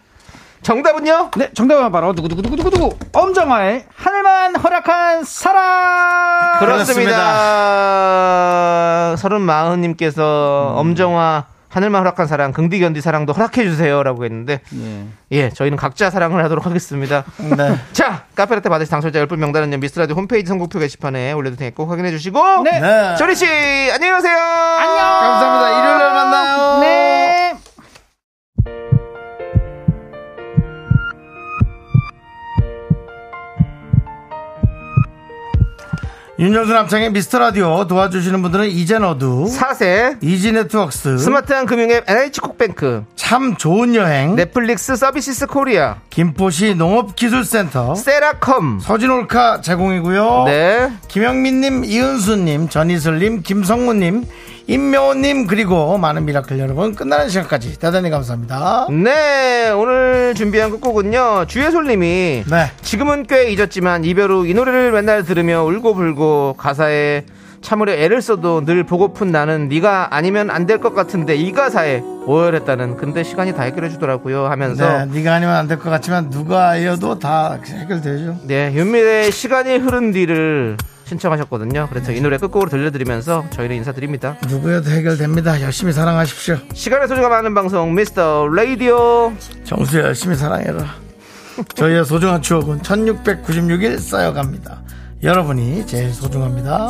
정답은요? 네, 정답은 바로 두구두구두구두구 엄정화의 하늘만 허락한 사랑. 그렇습니다. 서른마흔님께서 음. 엄정화 하늘만 허락한 사랑, 긍디견디 사랑도 허락해주세요라고 했는데, 예. 예, 저희는 각자 사랑을 하도록 하겠습니다. 네. 자, 카페라떼 받으실 당첨자 열 분 명단은요, 미스터라디오 홈페이지 선곡표 게시판에 올려둘 테니까 꼭 확인해주시고, 네. 네. 조리씨, 안녕히 가세요. 안녕. 감사합니다. 일요일날 만나요. 네. 윤정수 남창의 미스터라디오 도와주시는 분들은 이젠어두, 사세, 이지네트웍스, 스마트한 금융앱 엔에이치콕뱅크, 참 좋은 여행, 넷플릭스 서비스 코리아, 김포시 농업기술센터, 세라컴, 서진올카 제공이고요. 네. 김영민님, 이은수님, 전희슬님, 김성문님, 임명호님, 그리고 많은 미라클 여러분, 끝나는 시간까지 대단히 감사합니다. 네, 오늘 준비한 끝곡은요, 주예솔님이 네. 지금은 꽤 잊었지만 이별 후 이 노래를 맨날 들으며 울고불고, 가사에 참으려 애를 써도 늘 보고픈 나는 네가 아니면 안 될 것 같은데 이 가사에 오열했다는, 근데 시간이 다 해결해주더라고요 하면서, 네, 네가 아니면 안 될 것 같지만 누가 이어도 다 해결되죠. 네, 윤미래의 시간이 흐른 뒤를 신청하셨거든요. 그래서 이 노래 끝곡으로 들려드리면서 저희는 인사드립니다. 누구여도 해결됩니다. 열심히 사랑하십시오. 시간의 소중함 아는 방송 미스터 라디오. 정수야, 열심히 사랑해라. 저희의 소중한 추억은 천육백구십육 일 쌓여갑니다. 여러분이 제일 소중합니다.